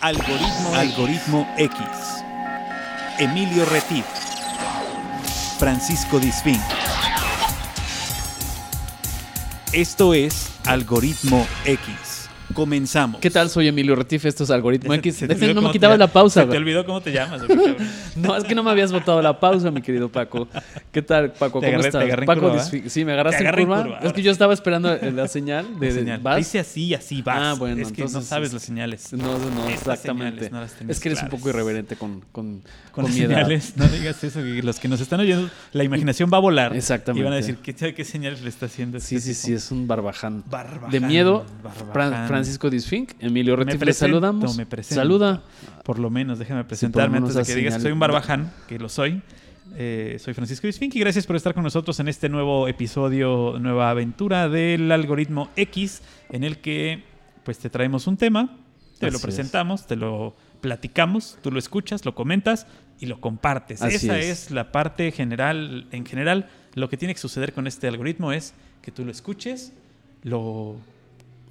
Algoritmo X. Emilio Rettig. Francisco Disfín. Esto es Algoritmo X. Comenzamos. ¿Qué tal? Soy Emilio Rettig, esto es Algoritmo X. No me quitabas la pausa. Se te olvidó cómo te llamas. No, es que no me habías botado la pausa, mi querido Paco. ¿Qué tal, Paco? ¿Cómo estás? Paco Disfín. Sí, me agarraste en curva. Es que yo estaba esperando la señal. ¿Vas? Dice así, así vas. Ah, bueno. Es que no sabes las señales. No, exactamente. Es que eres un poco irreverente con mi edad. No digas eso, que los que nos están oyendo, la imaginación va a volar. Exactamente. Y van a decir, ¿qué señales le está haciendo? Sí, es un barbaján. De miedo, Francisco Disfín, Emilio Rettig, le saludamos. Saluda. Por lo menos, déjame presentarme antes de que digas que soy un barbaján, que lo soy. Soy Francisco Disfín y gracias por estar con nosotros en este nuevo episodio, nueva aventura del Algoritmo X, en el que pues te traemos un tema, te lo presentamos. Te lo platicamos, tú lo escuchas, lo comentas y lo compartes. Esa es la parte general. En general, lo que tiene que suceder con este algoritmo es que tú lo escuches, lo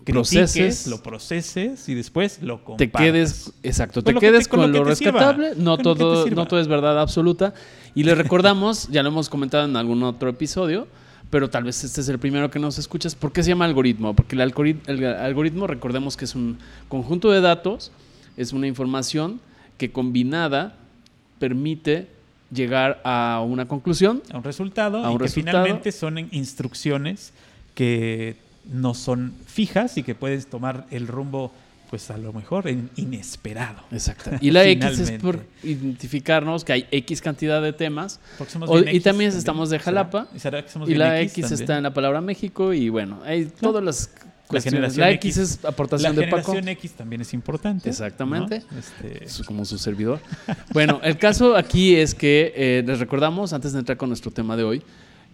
critiques, lo proceses y después lo compartes. Te quedes con lo rescatable. No todo es verdad absoluta. Y les recordamos, ya lo hemos comentado en algún otro episodio, pero tal vez este es el primero que nos escuchas. ¿Por qué se llama algoritmo? Porque el algoritmo, recordemos que es un conjunto de datos, es una información que combinada permite llegar a una conclusión, a un resultado, que finalmente son instrucciones que no son fijas y que puedes tomar el rumbo, pues a lo mejor inesperado. Exacto. Y la X es por identificarnos que hay X cantidad de temas. Porque somos bien X, también estamos de Jalapa. ¿Será que somos bien la X también? Está en la palabra México y bueno, hay todas las cuestiones. La X es aportación de Paco. La generación X también es importante. Exactamente, ¿no? Como su servidor. Bueno, el caso aquí es que les recordamos, antes de entrar con nuestro tema de hoy,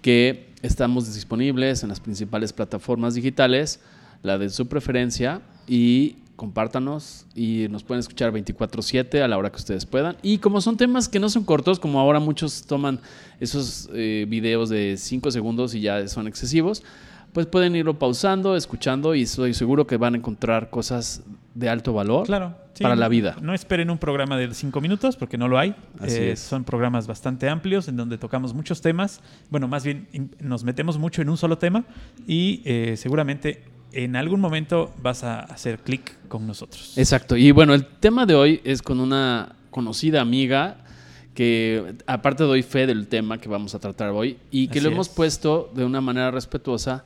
que estamos disponibles en las principales plataformas digitales, la de su preferencia, y compártanos y nos pueden escuchar 24/7 a la hora que ustedes puedan. Y como son temas que no son cortos, como ahora muchos toman esos videos de 5 segundos y ya son excesivos, pues pueden irlo pausando, escuchando y estoy seguro que van a encontrar cosas de alto valor para la vida. No esperen un programa de 5 minutos porque no lo hay. Son programas bastante amplios en donde tocamos muchos temas. Bueno, más bien nos metemos mucho en un solo tema y seguramente en algún momento vas a hacer clic con nosotros. Exacto. Y bueno, el tema de hoy es con una conocida amiga que aparte doy fe del tema que vamos a tratar hoy y que lo hemos puesto de una manera respetuosa.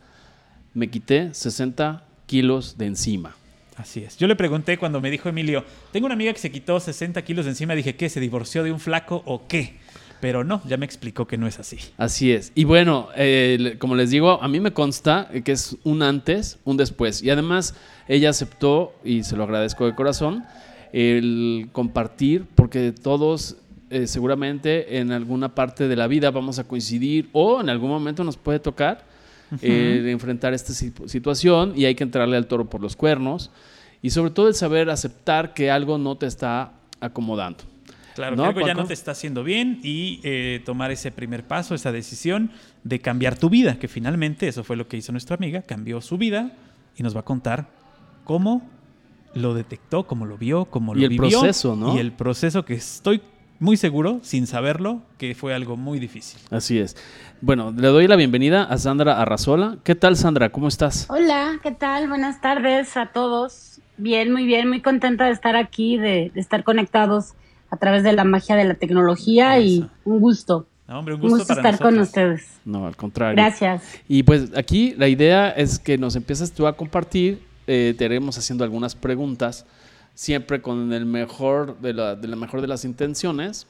Me quité 60 kilos de encima. Así es. Yo le pregunté cuando me dijo Emilio, tengo una amiga que se quitó 60 kilos de encima. Dije, ¿qué? ¿Se divorció de un flaco o qué? Pero no, ya me explicó que no es así. Así es. Y bueno, como les digo, a mí me consta que es un antes, un después. Y además, ella aceptó, y se lo agradezco de corazón, el compartir, porque todos seguramente en alguna parte de la vida vamos a coincidir o en algún momento nos puede tocar. Uh-huh. Enfrentar esta situación y hay que entrarle al toro por los cuernos y sobre todo el saber aceptar que algo no te está acomodando. Claro, ¿no? Que algo ya no te está haciendo bien y tomar ese primer paso, esa decisión de cambiar tu vida, que finalmente eso fue lo que hizo nuestra amiga, cambió su vida y nos va a contar cómo lo detectó, cómo lo vio, cómo lo vivió. Y el proceso, ¿no? Y el proceso que estoy muy seguro, sin saberlo, que fue algo muy difícil. Así es. Bueno, le doy la bienvenida a Sandra Arrazola. ¿Qué tal, Sandra? ¿Cómo estás? Hola, ¿qué tal? Buenas tardes a todos. Bien, muy bien. Muy contenta de estar aquí, de estar conectados a través de la magia de la tecnología. Eso. Y un gusto. No, hombre, un gusto para estar nosotros. Con ustedes. No, al contrario. Gracias. Y pues aquí la idea es que nos empieces tú a compartir. Te haremos haciendo algunas preguntas siempre con el mejor de la mejor de las intenciones,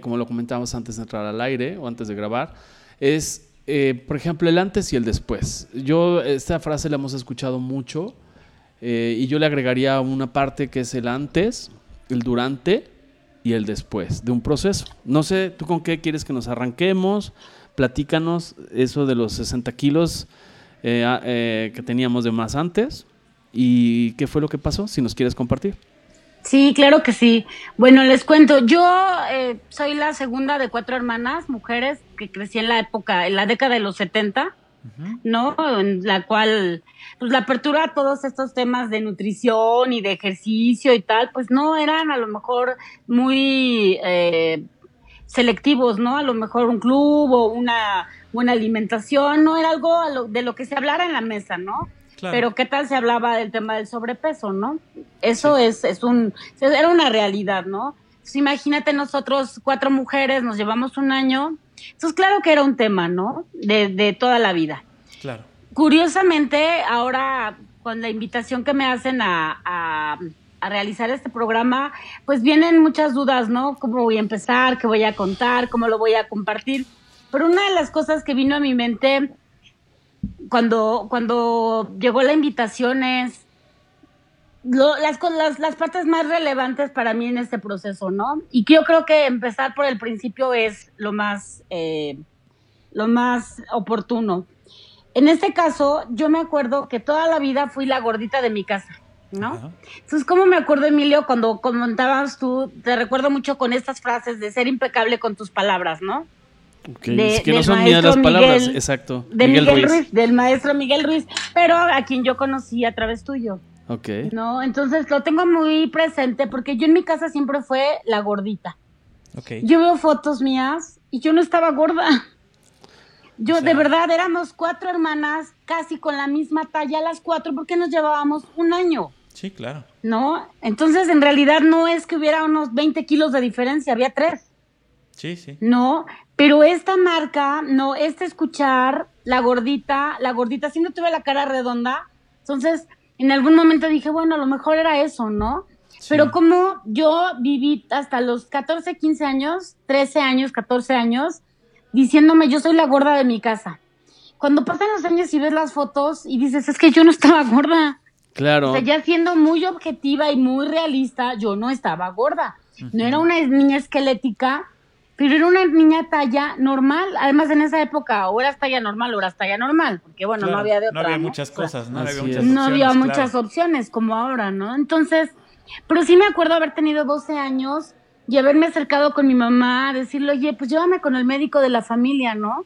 como lo comentábamos antes de entrar al aire o antes de grabar, es, por ejemplo, el antes y el después. Esta frase la hemos escuchado mucho y yo le agregaría una parte que es el antes, el durante y el después de un proceso. No sé, ¿tú con qué quieres que nos arranquemos? Platícanos eso de los 60 kilos que teníamos de más antes. ¿Y qué fue lo que pasó? Si nos quieres compartir. Sí, claro que sí. Bueno, les cuento. Yo soy la segunda de 4 hermanas, mujeres, que crecí en la década de los 70. ¿no? En la cual, pues, la apertura a todos estos temas de nutrición y de ejercicio y tal, pues no eran a lo mejor muy selectivos, ¿no? A lo mejor un club o una buena alimentación, no era algo de lo que se hablara en la mesa, ¿no? Claro. Pero qué tal se hablaba del tema del sobrepeso, ¿no? Eso sí. Era una realidad, ¿no? Entonces, imagínate, nosotros 4 mujeres nos llevamos un año. Entonces, claro que era un tema, ¿no? De toda la vida. Claro. Curiosamente, ahora, con la invitación que me hacen a realizar este programa, pues vienen muchas dudas, ¿no? ¿Cómo voy a empezar? ¿Qué voy a contar? ¿Cómo lo voy a compartir? Pero una de las cosas que vino a mi mente cuando llegó la invitación es las partes más relevantes para mí en este proceso, ¿no? Y que yo creo que empezar por el principio es lo más oportuno. En este caso, yo me acuerdo que toda la vida fui la gordita de mi casa, ¿no? Uh-huh. Entonces, ¿cómo me acuerdo, Emilio, cuando comentabas tú? Te recuerdo mucho con estas frases de ser impecable con tus palabras, ¿no? Okay. Es que no son mías las palabras, Miguel, exacto. De Miguel Ruiz, del maestro Miguel Ruiz, pero a quien yo conocí a través tuyo. Okay. No, entonces lo tengo muy presente porque yo en mi casa siempre fue la gordita. Okay. Yo veo fotos mías y yo no estaba gorda. Yo, de verdad, éramos 4 hermanas casi con la misma talla las 4 porque nos llevábamos un año. Sí, claro. ¿No? Entonces, en realidad no es que hubiera unos 20 kilos de diferencia, había 3. Sí, sí. No, pero esta marca, no, escuchar la gordita, si no tuve la cara redonda, entonces en algún momento dije, bueno, a lo mejor era eso, ¿no? Sí. Pero como yo viví hasta los 14, 15 años, 13 años, 14 años, diciéndome, yo soy la gorda de mi casa. Cuando pasan los años y ves las fotos y dices, es que yo no estaba gorda. Claro. O sea, ya siendo muy objetiva y muy realista, yo no estaba gorda. Uh-huh. No era una niña esquelética, pero era una niña talla normal. Además, en esa época, o eras talla normal, porque bueno, claro, no había de otra. No había muchas cosas, ¿no? No había muchas opciones como ahora, ¿no? Entonces, pero sí me acuerdo haber tenido 12 años y haberme acercado con mi mamá a decirle, oye, pues llévame con el médico de la familia, ¿no?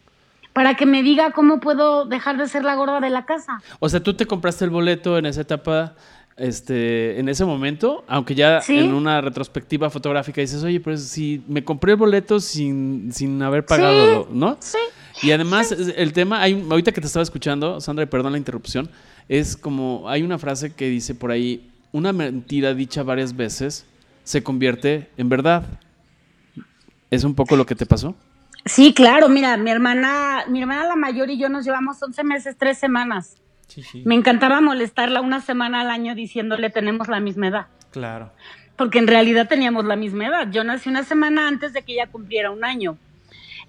Para que me diga cómo puedo dejar de ser la gorda de la casa. O sea, tú te compraste el boleto en esa etapa, en ese momento, aunque ya ¿sí? en una retrospectiva fotográfica dices, oye, pero si me compré el boleto sin haber pagado, ¿sí? ¿no? Sí. Y además sí. El tema, ahorita que te estaba escuchando, Sandra, y perdón la interrupción, es como hay una frase que dice por ahí, una mentira dicha varias veces se convierte en verdad. ¿Es un poco lo que te pasó? Sí, claro, mira, mi hermana la mayor y yo nos llevamos 11 meses, 3 semanas. Sí, sí. Me encantaba molestarla una semana al año diciéndole tenemos la misma edad. Claro. Porque en realidad teníamos la misma edad. Yo nací una semana antes de que ella cumpliera un año.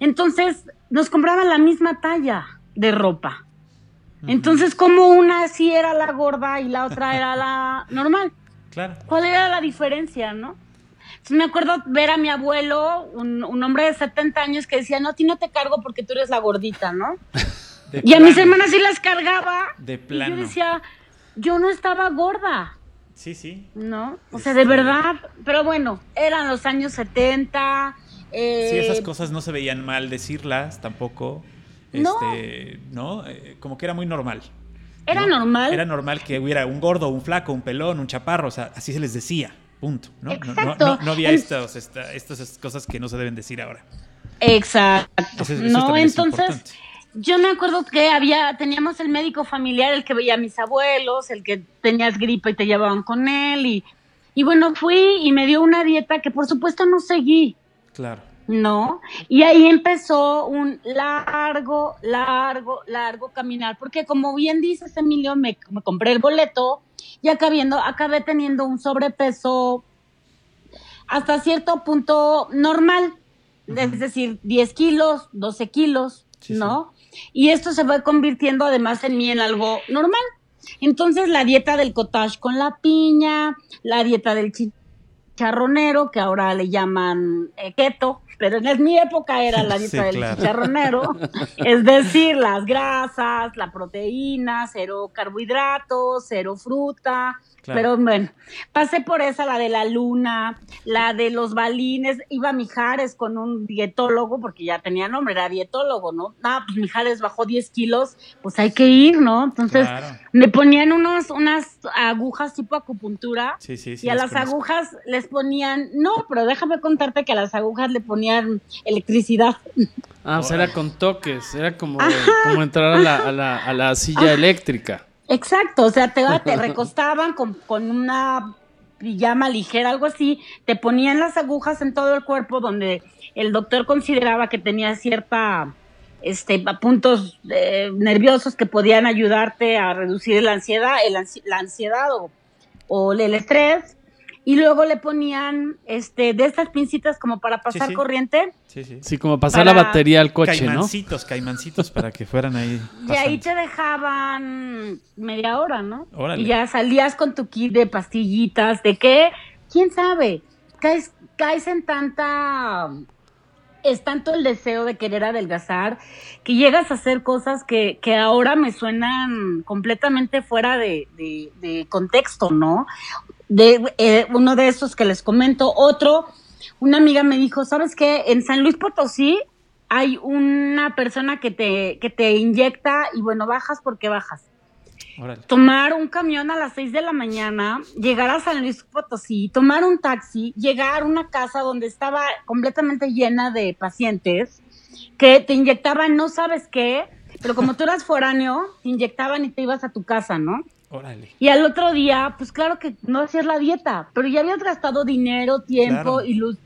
Entonces, nos compraban la misma talla de ropa. Uh-huh. Entonces, como una sí era la gorda y la otra era la normal. Claro. ¿Cuál era la diferencia, no? Entonces, me acuerdo ver a mi abuelo, un hombre de 70 años que decía, no, a ti no te cargo porque tú eres la gordita, ¿no? Y a mis hermanas sí las cargaba. De plano. Y yo decía, yo no estaba gorda. Sí, sí. ¿No? O sea, de verdad. Pero bueno, eran los años 70. Sí, esas cosas no se veían mal decirlas tampoco. No. Como que era muy normal. ¿Era normal? Era normal que hubiera un gordo, un flaco, un pelón, un chaparro. O sea, así se les decía. Punto. ¿No? Exacto. No había estas cosas que no se deben decir ahora. Exacto. Entonces... Yo me acuerdo que teníamos el médico familiar, el que veía a mis abuelos, el que tenías gripa y te llevaban con él. Y bueno, fui y me dio una dieta que por supuesto no seguí. Claro. No. Y ahí empezó un largo caminar. Porque como bien dices, Emilio, me compré el boleto y acabé teniendo un sobrepeso hasta cierto punto normal. Uh-huh. Es decir, 10 kilos, 12 kilos, sí, ¿no? Sí. Y esto se fue convirtiendo además en mí en algo normal. Entonces la dieta del cottage con la piña, la dieta del chicharronero, que ahora le llaman keto, pero en mi época era la dieta del chicharronero, es decir, las grasas, la proteína, 0 carbohidratos, 0 fruta, Claro. Pero bueno, pasé por esa, la de la luna, la de los balines. Iba a Mijares con un dietólogo, porque ya tenía nombre, era dietólogo, ¿no? Ah, pues Mijares bajó 10 kilos, pues hay que ir, ¿no? Entonces claro, me ponían unas agujas tipo acupuntura. Sí, sí, sí. Y a las agujas les ponían, no, pero déjame contarte que a las agujas le ponían electricidad. Ah, o sea, era con toques, era como entrar a la silla eléctrica. Exacto, o sea, te recostaban con una pijama ligera, algo así, te ponían las agujas en todo el cuerpo donde el doctor consideraba que tenía cierta puntos nerviosos que podían ayudarte a reducir la ansiedad o el estrés, y luego le ponían de estas pincitas como para pasar corriente. Sí, sí. Sí, como pasar la batería al coche, caimancitos, ¿no? Caimancitos para que fueran ahí. Pasando. Y ahí te dejaban media hora, ¿no? Órale. Y ya salías con tu kit de pastillitas, de qué, quién sabe, caes en tanta... Es tanto el deseo de querer adelgazar que llegas a hacer cosas que ahora me suenan completamente fuera de contexto, ¿no? Uno de esos que les comento. Otro, una amiga me dijo, ¿sabes qué? En San Luis Potosí hay una persona que te inyecta y bueno, bajas porque bajas. Órale. Tomar un camión a las 6 de la mañana, llegar a San Luis Potosí, tomar un taxi, llegar a una casa donde estaba completamente llena de pacientes que te inyectaban, no sabes qué, pero como tú eras foráneo, te inyectaban y te ibas a tu casa, ¿no? Órale. Y al otro día, pues claro que no hacías la dieta, pero ya habías gastado dinero, tiempo y luz.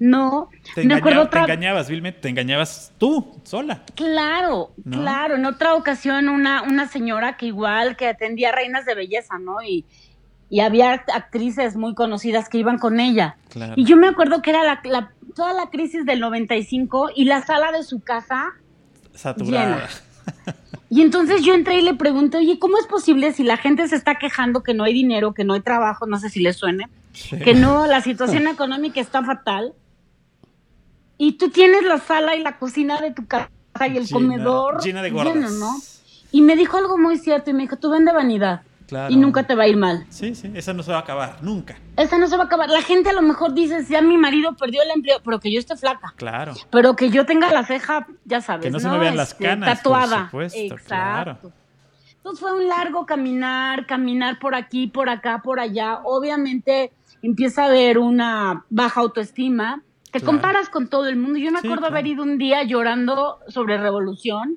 No, te engañabas, vilmente, te engañabas tú, sola. Claro, ¿no? Claro, en otra ocasión una señora que igual, que atendía reinas de belleza, ¿no? Y había actrices muy conocidas que iban con ella. Claro. Y yo me acuerdo que era toda la crisis del 95 y la sala de su casa saturada. Llena. Y entonces yo entré y le pregunté, oye, ¿cómo es posible si la gente se está quejando que no hay dinero, que no hay trabajo, no sé si les suene, sí, que no, la situación económica está fatal? Y tú tienes la sala y la cocina de tu casa y el comedor lleno, ¿no? Y me dijo algo muy cierto y me dijo, tú vende vanidad, claro, y nunca te va a ir mal. Sí, sí, esa no se va a acabar, nunca. Esa no se va a acabar. La gente a lo mejor dice, ya mi marido perdió el empleo, pero que yo esté flaca. Claro. Pero que yo tenga la ceja, ya sabes, que no se me vean las canas, tatuada. Por supuesto, exacto. Claro. Entonces fue un largo caminar por aquí, por acá, por allá. Obviamente empieza a haber una baja autoestima. Te comparas con todo el mundo. Yo me acuerdo haber ido un día llorando sobre Revolución,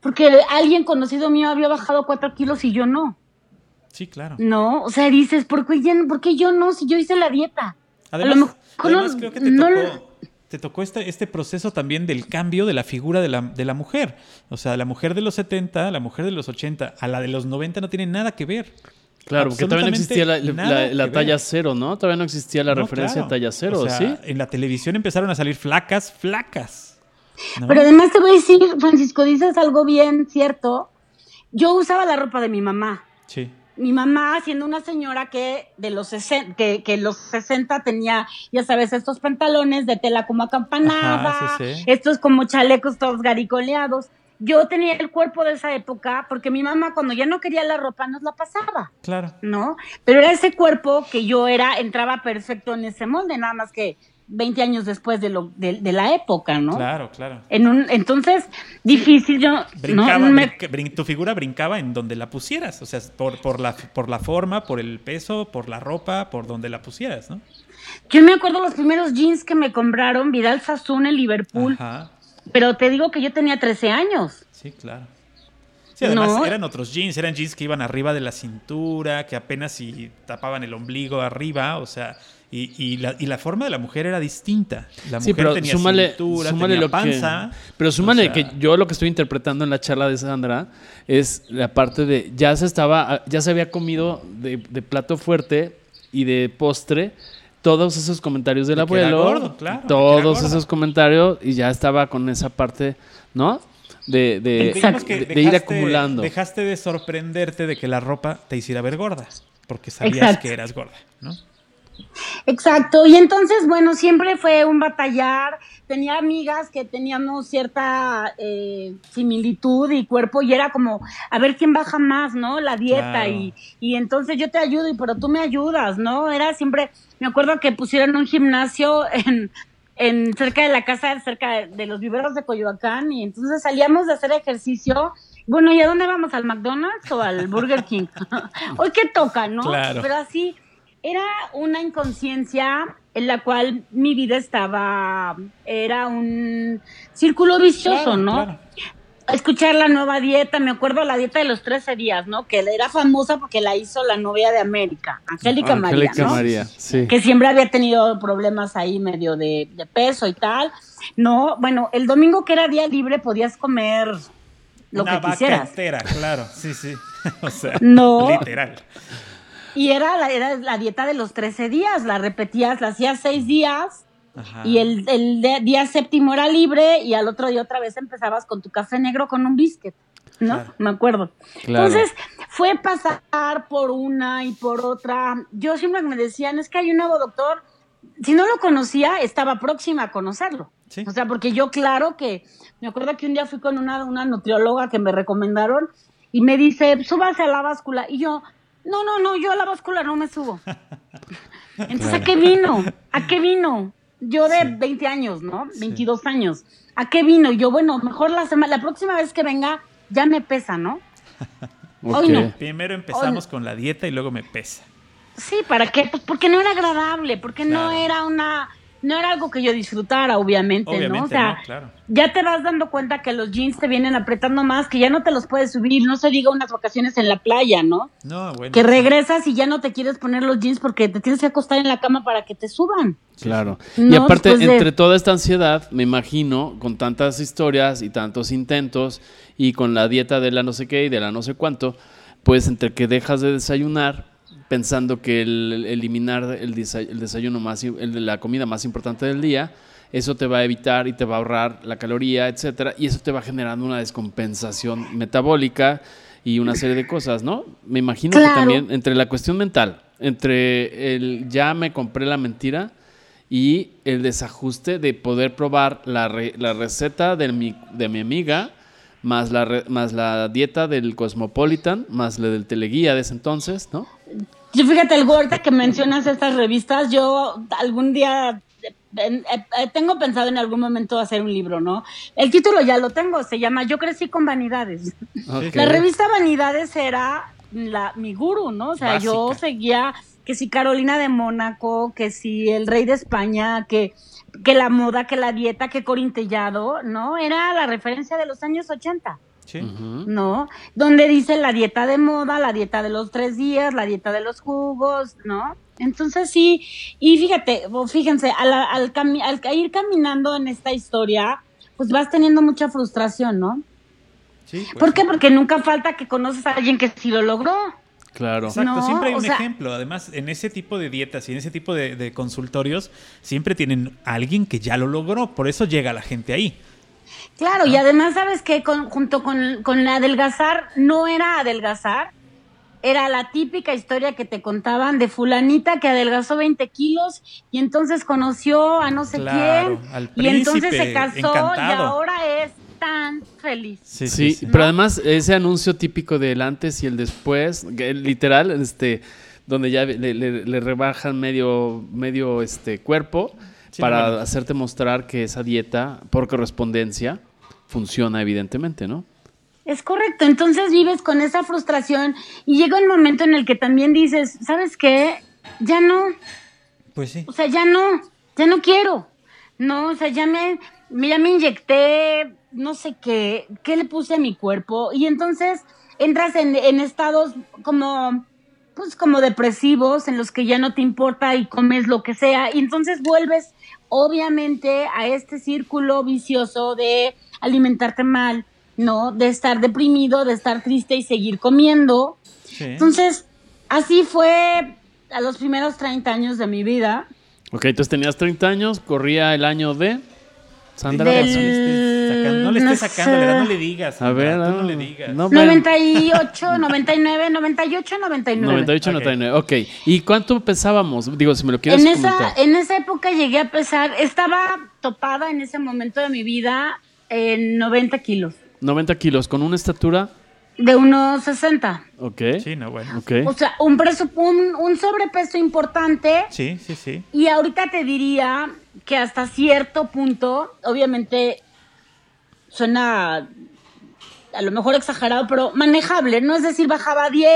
porque alguien conocido mío había bajado 4 kilos y yo no. Sí, claro. No, o sea, dices, ¿por qué yo no? Si yo hice la dieta. Además creo que te tocó este proceso también del cambio de la figura de la mujer. O sea, la mujer de los 70, la mujer de los 80, a la de los 90 no tiene nada que ver. Claro, porque todavía no existía la talla cero, ¿no? Todavía no existía la referencia a talla cero, o sea, ¿sí? En la televisión empezaron a salir flacas, ¿no? Pero además te voy a decir, Francisco, dices algo bien cierto. Yo usaba la ropa de mi mamá. Sí. Mi mamá, siendo una señora que de los 60, que los 60 tenía, ya sabes, estos pantalones de tela como acampanada, estos como chalecos todos garicoleados. Yo tenía el cuerpo de esa época porque mi mamá, cuando ya no quería la ropa, nos la pasaba. Claro. ¿No? Pero era ese cuerpo que yo entraba perfecto en ese molde, nada más que 20 años después de la época, ¿no? Claro, claro. Entonces, difícil yo... tu figura brincaba en donde la pusieras, o sea, por la forma, por el peso, por la ropa, por donde la pusieras, ¿no? Yo me acuerdo los primeros jeans que me compraron, Vidal Sassoon en Liverpool. Ajá. Pero te digo que yo tenía 13 años. Sí, claro. Sí, además eran otros jeans, que iban arriba de la cintura, que apenas si tapaban el ombligo arriba, o sea, y la forma de la mujer era distinta. La mujer tenía cintura, tenía panza. Pero súmale que yo lo que estoy interpretando en la charla de Sandra es la parte de ya se había comido de plato fuerte y de postre todos esos comentarios del abuelo, gordo, claro, todos esos comentarios, y ya estaba con esa parte, ¿no? De ir acumulando. Dejaste de sorprenderte de que la ropa te hiciera ver gorda, porque sabías que eras gorda, ¿no? Exacto, y entonces, bueno, siempre fue un batallar, tenía amigas que teníamos cierta similitud y cuerpo, y era como, a ver quién baja más, ¿no? La dieta, claro. Y entonces yo te ayudo, pero tú me ayudas, ¿no? Era siempre, me acuerdo que pusieron un gimnasio en cerca de la casa, cerca de los viveros de Coyoacán, y entonces salíamos de hacer ejercicio. Bueno, ¿y a dónde vamos? ¿Al McDonald's o al Burger King? Hoy qué toca, ¿no? Claro. Pero así... Era una inconsciencia en la cual mi vida estaba... Era un círculo vicioso, claro, ¿no? Claro. Escuchar la nueva dieta, me acuerdo la dieta de los 13 días, ¿no? Que era famosa porque la hizo la novia de América, Angélica María, ¿no? María, sí. Que siempre había tenido problemas ahí medio de peso y tal, ¿no? Bueno, el domingo que era día libre podías comer... Una vaca entera, claro, sí, sí. O sea, no. Literal. Y era la dieta de los 13 días, la repetías, la hacías 6 días. Ajá. Y el día séptimo era libre y al otro día otra vez empezabas con tu café negro con un biscuit, ¿no? Claro. Me acuerdo. Claro. Entonces fue pasar por una y por otra. Yo siempre me decían, es que hay un nuevo doctor. Si no lo conocía, estaba próxima a conocerlo. ¿Sí? O sea, porque yo claro que... Me acuerdo que un día fui con una nutrióloga que me recomendaron y me dice, súbase a la báscula. Y yo... No, yo a la báscula no me subo. Entonces, claro. ¿A qué vino? ¿A qué vino? Yo de 20 años, ¿no? 22 años. ¿A qué vino? Yo, bueno, mejor la próxima vez que venga ya me pesa, ¿no? Okay. Hoy no. Primero empezamos con la dieta y luego me pesa. Sí, ¿para qué? Pues porque no era agradable, porque claro. No era algo que yo disfrutara, obviamente ¿no? O sea, no, claro. Ya te vas dando cuenta que los jeans te vienen apretando más, que ya no te los puedes subir, no se diga unas vacaciones en la playa, ¿no? No, bueno. Que regresas y ya no te quieres poner los jeans porque te tienes que acostar en la cama para que te suban. Claro. ¿No? Y aparte, entre toda esta ansiedad, me imagino, con tantas historias y tantos intentos y con la dieta de la no sé qué y de la no sé cuánto, pues entre que dejas de desayunar... pensando que el eliminar el desayuno más, la comida más importante del día, eso te va a evitar y te va a ahorrar la caloría, etcétera, y eso te va generando una descompensación metabólica y una serie de cosas, ¿no? Me imagino claro. Que también entre la cuestión mental, entre el ya me compré la mentira y el desajuste de poder probar la receta de mi amiga, más la dieta del Cosmopolitan, más la del Teleguía de ese entonces, ¿no? Yo fíjate, el gorda que mencionas estas revistas, yo algún día tengo pensado en algún momento hacer un libro, ¿no? El título ya lo tengo, se llama Yo crecí con Vanidades. Okay. La revista Vanidades era mi gurú, ¿no? O sea, básica. Yo seguía que si Carolina de Mónaco, que si el rey de España, que la moda, que la dieta, que Corintellado, ¿no? Era la referencia de los años 80. Sí. Uh-huh. ¿No? Donde dice la dieta de moda, la dieta de los 3 días, la dieta de los jugos, ¿no? Entonces sí, y fíjense, al ir caminando en esta historia, pues vas teniendo mucha frustración, ¿no? Sí, bueno. ¿Por qué? Porque nunca falta que conoces a alguien que sí lo logró. Claro. Exacto, no, siempre hay un ejemplo. Además, en ese tipo de dietas y en ese tipo de consultorios, siempre tienen a alguien que ya lo logró, por eso llega la gente ahí. Claro, y además, ¿sabes qué? Junto con la adelgazar, no era adelgazar, era la típica historia que te contaban de fulanita que adelgazó 20 kilos y entonces conoció a no sé quién, al príncipe, y entonces se casó encantado. Y ahora es tan feliz. Sí, sí, sí, ¿no? Pero además ese anuncio típico del antes y el después, literal, donde ya le rebajan medio cuerpo. Sí, para hacerte mostrar que esa dieta, por correspondencia, funciona evidentemente, ¿no? Es correcto. Entonces vives con esa frustración y llega un momento en el que también dices, ¿sabes qué? Ya no. Pues sí. O sea, ya no quiero. No, o sea, ya me inyecté no sé qué le puse a mi cuerpo. Y entonces entras en estados como... pues como depresivos, en los que ya no te importa y comes lo que sea, y entonces vuelves obviamente a este círculo vicioso de alimentarte mal, ¿no? De estar deprimido, de estar triste y seguir comiendo. Sí. Entonces, así fue a los primeros 30 años de mi vida. Ok, entonces tenías 30 años, corría el año de Sandra Arrazola. sacando. No le estés sacando, la verdad, no le digas. A ver, no le digas. 98, 99, 98, 99. 98, 99, ok. ¿Y cuánto pesábamos? Digo, si me lo quieres comentar. En esa época llegué a pesar, estaba topada en ese momento de mi vida en 90 kilos. 90 kilos, con una estatura... De unos 60. Ok. Sí, no, bueno. Okay. O sea, un sobrepeso importante. Sí, sí, sí. Y ahorita te diría que hasta cierto punto, obviamente, suena a lo mejor exagerado, pero manejable, ¿no? Es decir, bajaba 10,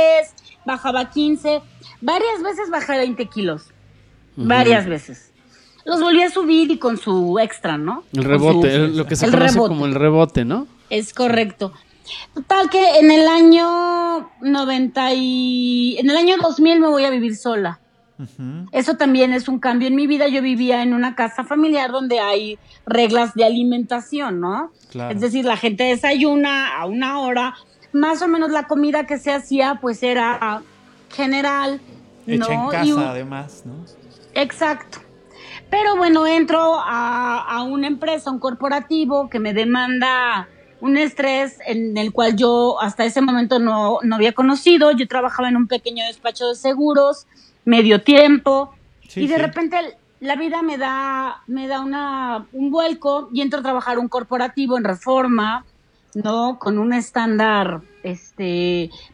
bajaba 15. Varias veces bajé 20 kilos. Uh-huh. Varias veces. Los volví a subir y con su extra, ¿no? El rebote, lo que se conoce como el rebote, ¿no? Es correcto. Total que en el año 2000 me voy a vivir sola. Uh-huh. Eso también es un cambio en mi vida. Yo vivía en una casa familiar donde hay reglas de alimentación, ¿no? Claro. Es decir, la gente desayuna a una hora. Más o menos la comida que se hacía pues era general, hecha, ¿no?, en casa, además, ¿no? Exacto. Pero bueno, entro a una empresa, un corporativo que me demanda... un estrés en el cual yo hasta ese momento no había conocido. Yo trabajaba en un pequeño despacho de seguros, medio tiempo, sí, y de repente la vida me da un vuelco y entro a trabajar un corporativo en Reforma, ¿no?, con un estándar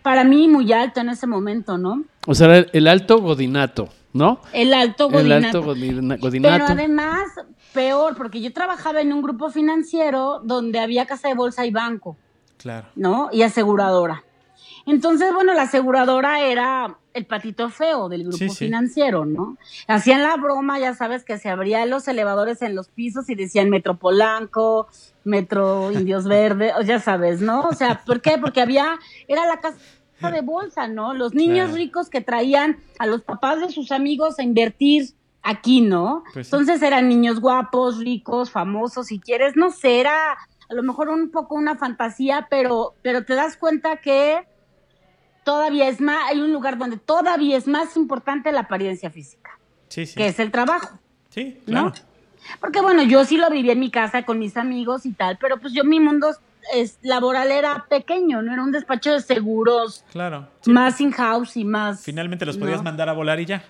para mí muy alto en ese momento, ¿no? O sea, el alto godinato, ¿no? El alto godinato. Pero además, peor, porque yo trabajaba en un grupo financiero donde había casa de bolsa y banco. Claro. ¿No? Y aseguradora. Entonces, bueno, la aseguradora era el patito feo del grupo financiero, ¿no? Hacían la broma, ya sabes, que se abrían los elevadores en los pisos y decían Metro Polanco, Metro Indios Verdes, ya sabes, ¿no? O sea, ¿por qué? Porque era la casa de bolsa, ¿no? Los niños ricos que traían a los papás de sus amigos a invertir aquí, ¿no? Pues entonces eran niños guapos, ricos, famosos, si quieres, no sé, era a lo mejor un poco una fantasía, pero te das cuenta que todavía hay un lugar donde todavía es más importante la apariencia física, que es el trabajo. Sí, claro. ¿No? Porque bueno, yo sí lo vivía en mi casa con mis amigos y tal, pero pues mi mundo laboral era pequeño, no era un despacho de seguros, claro, más in-house y más... Finalmente los podías mandar a volar y ya.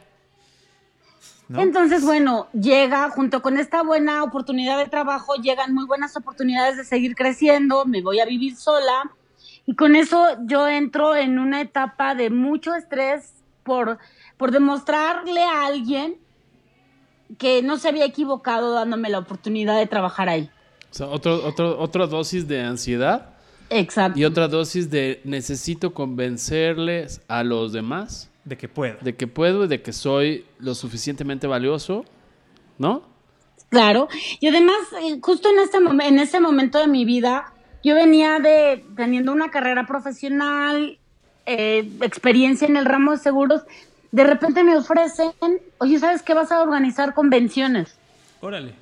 ¿No? Entonces, bueno, llega, junto con esta buena oportunidad de trabajo, llegan muy buenas oportunidades de seguir creciendo, me voy a vivir sola, y con eso yo entro en una etapa de mucho estrés por demostrarle a alguien que no se había equivocado dándome la oportunidad de trabajar ahí. O sea, otra dosis de ansiedad. Exacto. Y otra dosis de necesito convencerles a los demás de que puedo. De que puedo y de que soy lo suficientemente valioso, ¿no? Claro. Y además, justo en ese momento de mi vida, yo venía teniendo una carrera profesional, experiencia en el ramo de seguros. De repente me ofrecen, oye, ¿sabes qué? Vas a organizar convenciones. Órale.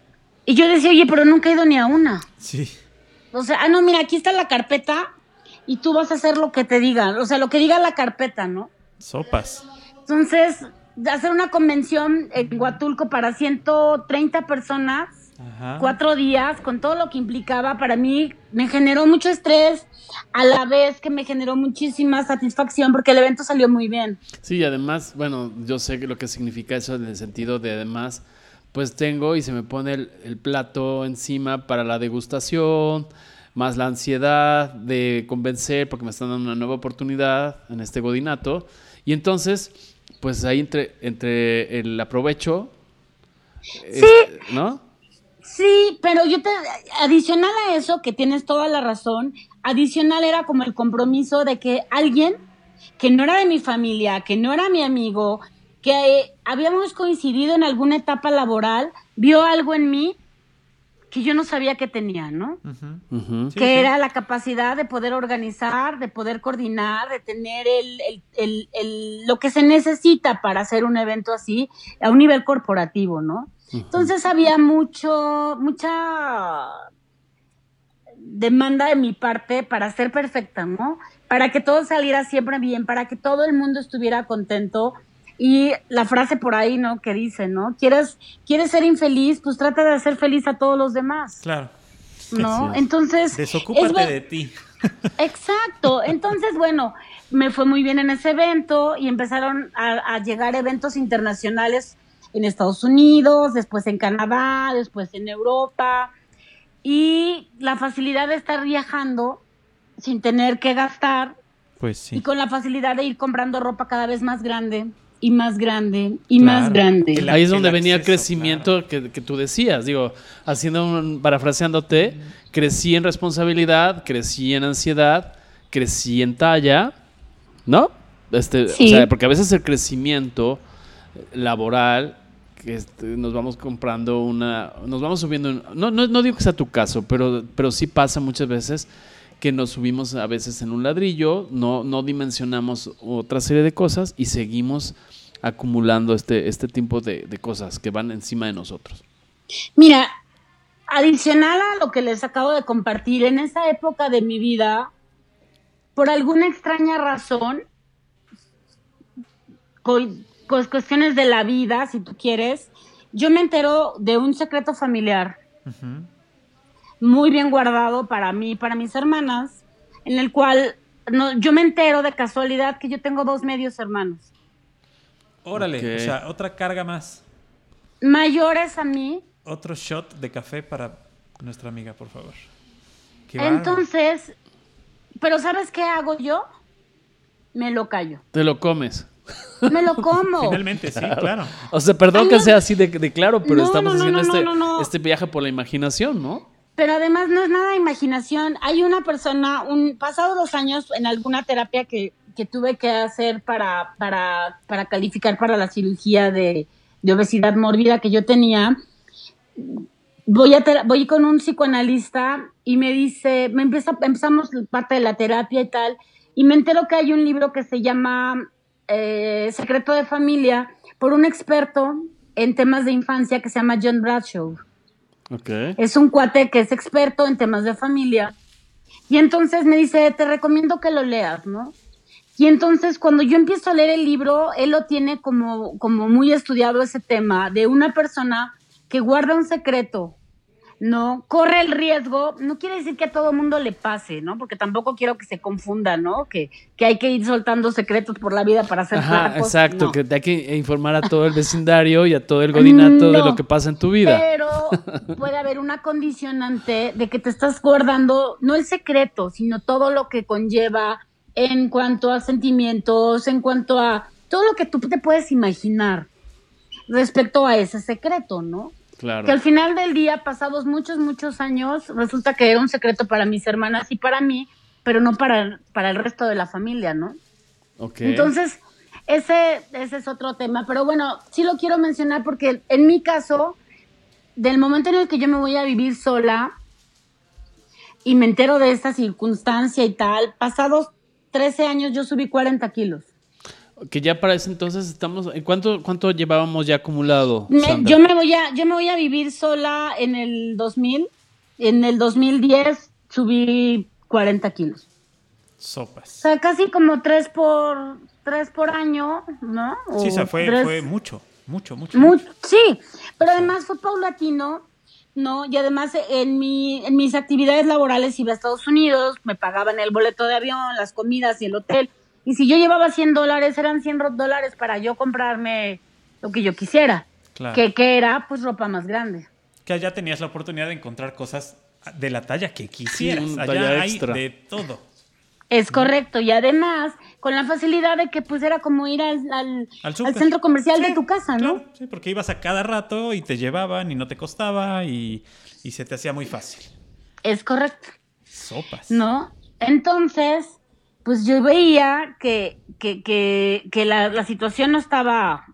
Y yo decía, oye, pero nunca he ido ni a una. Sí. O sea, no, mira, aquí está la carpeta y tú vas a hacer lo que te digan. O sea, lo que diga la carpeta, ¿no? Sopas. Entonces, hacer una convención en Huatulco para 130 personas, ajá, 4 días, con todo lo que implicaba, para mí me generó mucho estrés, a la vez que me generó muchísima satisfacción, porque el evento salió muy bien. Sí, y además, bueno, yo sé lo que significa eso en el sentido de, además, pues tengo y se me pone el plato encima para la degustación, más la ansiedad de convencer porque me están dando una nueva oportunidad en este godinato. Y entonces, pues ahí entre el aprovecho, sí, ¿no? Sí, pero adicional a eso, que tienes toda la razón, adicional era como el compromiso de que alguien que no era de mi familia, que no era mi amigo, que habíamos coincidido en alguna etapa laboral, vio algo en mí que yo no sabía que tenía, ¿no? Uh-huh, uh-huh. Que era la capacidad de poder organizar, de poder coordinar, de tener lo que se necesita para hacer un evento así a un nivel corporativo, ¿no? Uh-huh. Entonces había mucha demanda de mi parte para ser perfecta, ¿no? Para que todo saliera siempre bien, para que todo el mundo estuviera contento. Y la frase por ahí, ¿no?, que dice, ¿no?, ¿Quieres ser infeliz? Pues trata de hacer feliz a todos los demás. Claro. ¿no? Entonces... Desocúpate de ti. Exacto. Entonces, bueno, me fue muy bien en ese evento y empezaron a llegar eventos internacionales en Estados Unidos, después en Canadá, después en Europa, y la facilidad de estar viajando sin tener que gastar, pues sí, y con la facilidad de ir comprando ropa cada vez más grande y más grande y más grande. Ahí es donde venía el crecimiento que tú decías, digo, haciendo parafraseándote, crecí en responsabilidad, crecí en ansiedad, crecí en talla, ¿no? Sí. O sea, porque a veces el crecimiento laboral, que nos vamos comprando nos vamos subiendo, no digo que sea tu caso, pero sí pasa muchas veces que nos subimos a veces en un ladrillo, no dimensionamos otra serie de cosas y seguimos acumulando este tipo de cosas que van encima de nosotros. Mira, adicional a lo que les acabo de compartir, en esa época de mi vida, por alguna extraña razón, con cuestiones de la vida, si tú quieres, yo me entero de un secreto familiar. Uh-huh. Muy bien guardado para mí y para mis hermanas, en el cual yo me entero de casualidad que yo tengo 2 medios hermanos. Órale, okay. O sea, otra carga más. Mayores a mí. Otro shot de café para nuestra amiga, por favor. Entonces, pero ¿sabes qué hago yo? Me lo callo. Te lo comes. Me lo como. Finalmente, sí, claro. O sea, perdón que sea así de claro, pero estamos haciendo este viaje por la imaginación, ¿no? Pero además no es nada de imaginación. Hay una persona, pasados los años, en alguna terapia que tuve que hacer para calificar para la cirugía de obesidad mórbida que yo tenía, voy con un psicoanalista y me dice, empezamos parte de la terapia y tal, y me entero que hay un libro que se llama Secreto de Familia, por un experto en temas de infancia que se llama John Bradshaw. Okay. Es un cuate que es experto en temas de familia. Y entonces me dice, te recomiendo que lo leas, ¿no? Y entonces cuando yo empiezo a leer el libro, él lo tiene como muy estudiado ese tema de una persona que guarda un secreto, ¿no? Corre el riesgo, no quiere decir que a todo mundo le pase, ¿no? Porque tampoco quiero que se confunda, ¿no? Que hay que ir soltando secretos por la vida para hacer flacos. Exacto, no. Que hay que informar a todo el vecindario y a todo el godinato de lo que pasa en tu vida. Pero puede haber una condicionante de que te estás guardando, no el secreto, sino todo lo que conlleva en cuanto a sentimientos, en cuanto a todo lo que tú te puedes imaginar respecto a ese secreto, ¿no? Claro. Que al final del día, pasados muchos años, resulta que era un secreto para mis hermanas y para mí, pero no para el resto de la familia, ¿no? Okay. Entonces, ese es otro tema. Pero bueno, sí lo quiero mencionar porque en mi caso, del momento en el que yo me voy a vivir sola y me entero de esta circunstancia y tal, pasados 13 años yo subí 40 kilos. Que ya para ese entonces estamos... ¿Cuánto llevábamos ya acumulado, Sandra? Yo me voy a vivir sola en el 2000. En el 2010 subí 40 kilos. Sopas. O sea, casi como 3 por año, ¿no? O sí, o sea, fue mucho. Sí, pero además fue paulatino, ¿no? Y además en mis actividades laborales iba a Estados Unidos, me pagaban el boleto de avión, las comidas y el hotel... Y si yo llevaba $100, eran $100 para yo comprarme lo que yo quisiera. Claro. Que era, pues, ropa más grande. Que allá tenías la oportunidad de encontrar cosas de la talla que quisieras. Sí, allá extra. Hay de todo. Es correcto. Y además, con la facilidad de que, pues, era como ir al centro comercial, sí, de tu casa, ¿no? Claro, sí, porque ibas a cada rato y te llevaban y no te costaba y se te hacía muy fácil. Es correcto. Sopas. ¿No? Entonces... pues yo veía que la situación no estaba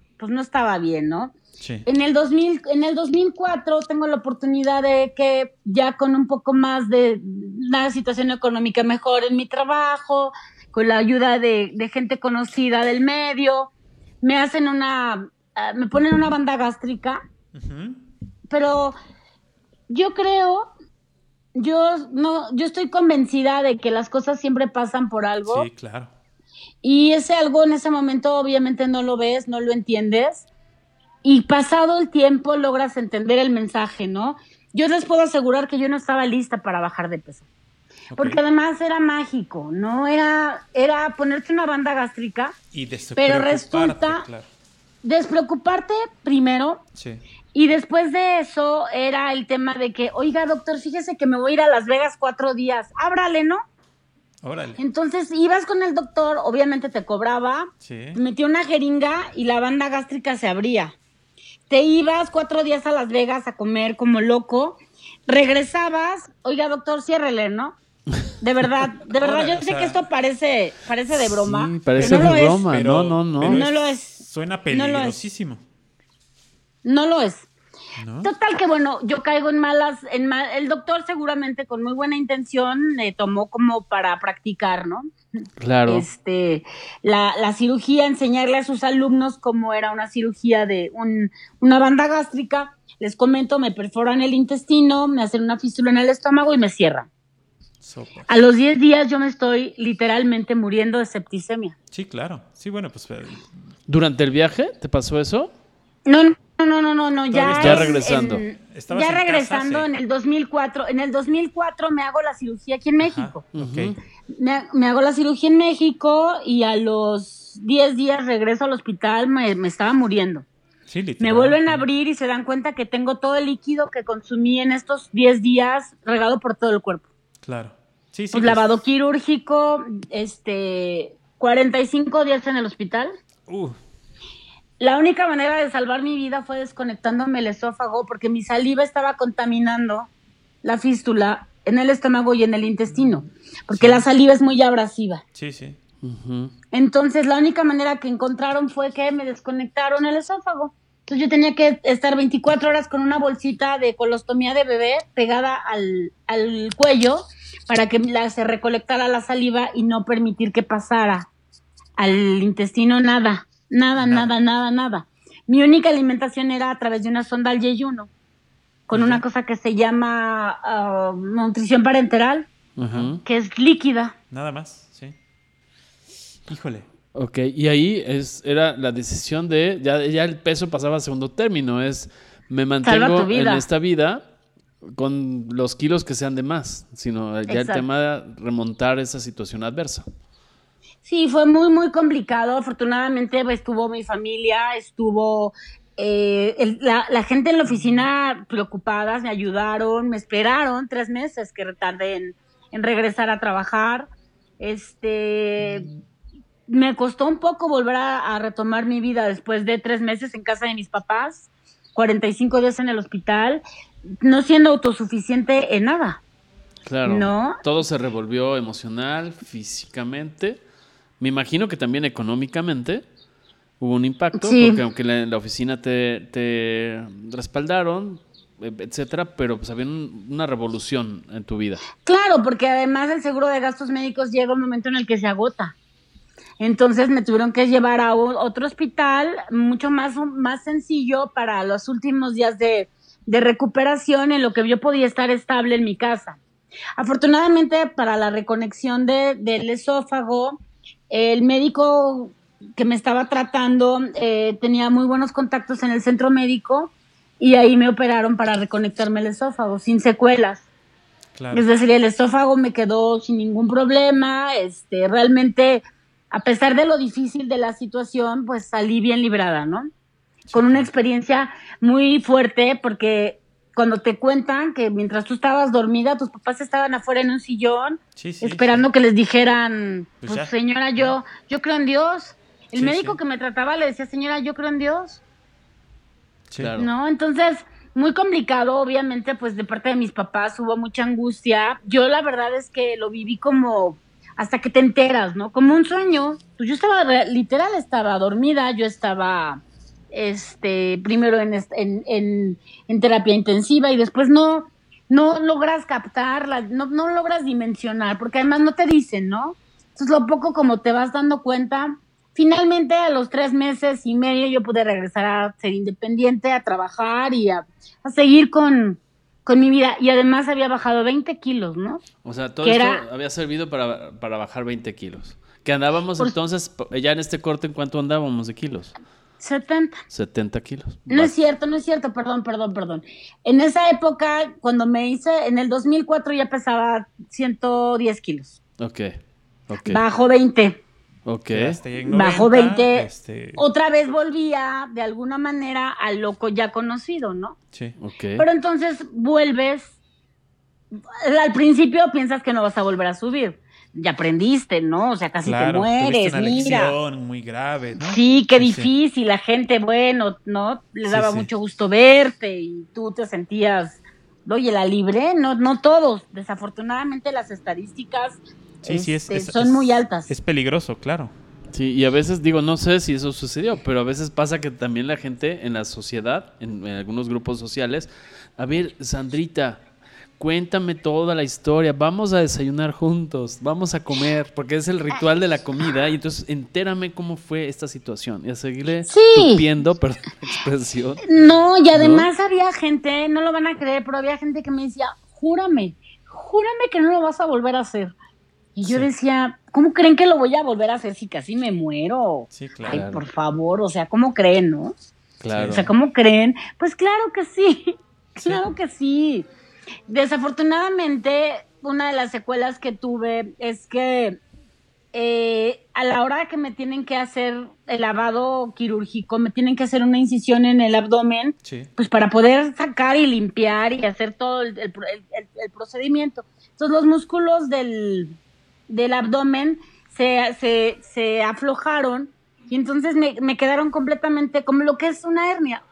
bien, ¿no? Sí. En el 2004 tengo la oportunidad de que ya con un poco más de una situación económica mejor en mi trabajo, con la ayuda de gente conocida del medio, me ponen una banda gástrica, uh-huh. Pero yo creo... Yo estoy convencida de que las cosas siempre pasan por algo. Sí, claro. Y ese algo en ese momento obviamente no lo ves, no lo entiendes. Y pasado el tiempo logras entender el mensaje, ¿no? yo les puedo asegurar que yo no estaba lista para bajar de peso. Okay. Porque además era mágico, ¿no? Era ponerte una banda gástrica, y pero resulta... Claro. Despreocuparte primero, sí. Y después de eso era el tema de que, oiga, doctor, fíjese que me voy a ir a Las Vegas 4 días, ábrale, ¿no? Órale. Entonces ibas con el doctor, obviamente te cobraba, sí. Te metía una jeringa y la banda gástrica se abría. Te ibas 4 días a Las Vegas a comer como loco, regresabas, oiga, doctor, ciérrele, ¿no? De verdad, yo sé que esto parece de broma. Sí, parece de broma, pero no. No lo es. Suena peligrosísimo. No lo es. ¿No? Total que bueno, yo caigo en malas. El doctor seguramente con muy buena intención me tomó como para practicar, ¿no? Claro. La cirugía, enseñarle a sus alumnos cómo era una cirugía de una banda gástrica. Les comento, me perforan el intestino, me hacen una fístula en el estómago y me cierran. Sopa. A los 10 días yo me estoy literalmente muriendo de septicemia. Sí, claro. Sí, bueno, pues... ¿Durante el viaje te pasó eso? No. Ya regresando. Ya regresando, en el 2004. En el 2004 me hago la cirugía aquí en México. Ajá, okay. Me hago la cirugía en México y a los 10 días regreso al hospital, me estaba muriendo. Sí, me vuelven a abrir y se dan cuenta que tengo todo el líquido que consumí en estos 10 días regado por todo el cuerpo. Claro. Sí, pues lavado quirúrgico, 45 días en el hospital. La única manera de salvar mi vida fue desconectándome el esófago porque mi saliva estaba contaminando la fístula en el estómago y en el intestino, porque sí. La saliva es muy abrasiva. Sí, sí. Uh-huh. Entonces, la única manera que encontraron fue que me desconectaron el esófago. Entonces, yo tenía que estar 24 horas con una bolsita de colostomía de bebé pegada al cuello para que se recolectara la saliva y no permitir que pasara al intestino nada. Mi única alimentación era a través de una sonda al yeyuno, con uh-huh. una cosa que se llama nutrición parenteral, uh-huh. que es líquida. Nada más, sí. Híjole. Ok, y ahí era la decisión de, ya el peso pasaba a segundo término, me mantengo en esta vida con los kilos que sean de más, sino ya exacto. El tema de remontar esa situación adversa. Sí, fue muy, muy complicado. Afortunadamente estuvo mi familia, estuvo la gente en la oficina preocupadas, me ayudaron, me esperaron 3 meses que retardé en regresar a trabajar. Me costó un poco volver a retomar mi vida después de 3 meses en casa de mis papás, 45 días en el hospital, no siendo autosuficiente en nada. Claro, ¿no? Todo se revolvió emocional, físicamente. Me imagino que también económicamente hubo un impacto, sí. Porque aunque en la oficina te respaldaron, etcétera, pero pues había una revolución en tu vida. Claro, porque además el seguro de gastos médicos llega un momento en el que se agota. Entonces me tuvieron que llevar a otro hospital mucho más sencillo para los últimos días de recuperación en lo que yo podía estar estable en mi casa. Afortunadamente para la reconexión del esófago, el médico que me estaba tratando tenía muy buenos contactos en el centro médico y ahí me operaron para reconectarme el esófago sin secuelas. Claro. Es decir, el esófago me quedó sin ningún problema, realmente... A pesar de lo difícil de la situación, pues salí bien librada, ¿no? Con una experiencia muy fuerte, porque cuando te cuentan que mientras tú estabas dormida, tus papás estaban afuera en un sillón, sí, esperando que les dijeran, pues señora, yo creo en Dios. El médico que me trataba le decía, señora, yo creo en Dios. Sí. Claro. ¿No? Entonces, muy complicado, obviamente, pues de parte de mis papás hubo mucha angustia. Yo la verdad es que lo viví como... hasta que te enteras, ¿no? Como un sueño. Pues yo estaba dormida, yo estaba primero en terapia intensiva y después no logras captarla, no logras dimensionar, porque además no te dicen, ¿no? Entonces lo poco como te vas dando cuenta, finalmente a los 3 meses y medio yo pude regresar a ser independiente, a trabajar y a seguir con mi vida, y además había bajado 20 kilos, ¿no? O sea, todo esto había servido para bajar 20 kilos. Que andábamos entonces, ya en este corte, ¿en cuánto andábamos de kilos? 70. 70 kilos. No es cierto, no es cierto, perdón. En esa época, cuando me hice, en el 2004 ya pesaba 110 kilos. Ok. Bajo 20. Ok. Bajo 20. Otra vez volvía, de alguna manera, al loco ya conocido, ¿no? Sí, ok. Pero entonces vuelves, al principio piensas que no vas a volver a subir. Ya aprendiste, ¿no? O sea, casi te mueres, una lección muy grave, ¿no? Sí, qué difícil, la gente, bueno, ¿no? Les daba mucho gusto verte y tú te sentías, oye, la libré, no todos, desafortunadamente las estadísticas son muy altas. Es peligroso, claro. Sí, y a veces digo, no sé si eso sucedió, pero a veces pasa que también la gente en la sociedad, en algunos grupos sociales, a ver, Sandrita, cuéntame toda la historia, vamos a desayunar juntos, vamos a comer, porque es el ritual de la comida, y entonces entérame cómo fue esta situación, y a seguirle tupiendo, perdón la expresión. No, y además había gente, no lo van a creer, pero había gente que me decía, júrame que no lo vas a volver a hacer. Y yo decía, ¿cómo creen que lo voy a volver a hacer si casi me muero? Sí, claro. Ay, por favor, o sea, ¿cómo creen, no? Claro. O sea, ¿cómo creen? Pues claro que sí, claro que sí. Desafortunadamente, una de las secuelas que tuve es que a la hora que me tienen que hacer el lavado quirúrgico, me tienen que hacer una incisión en el abdomen, pues para poder sacar y limpiar y hacer todo el procedimiento. Entonces, los músculos del abdomen se aflojaron y entonces me quedaron completamente como lo que es una hernia.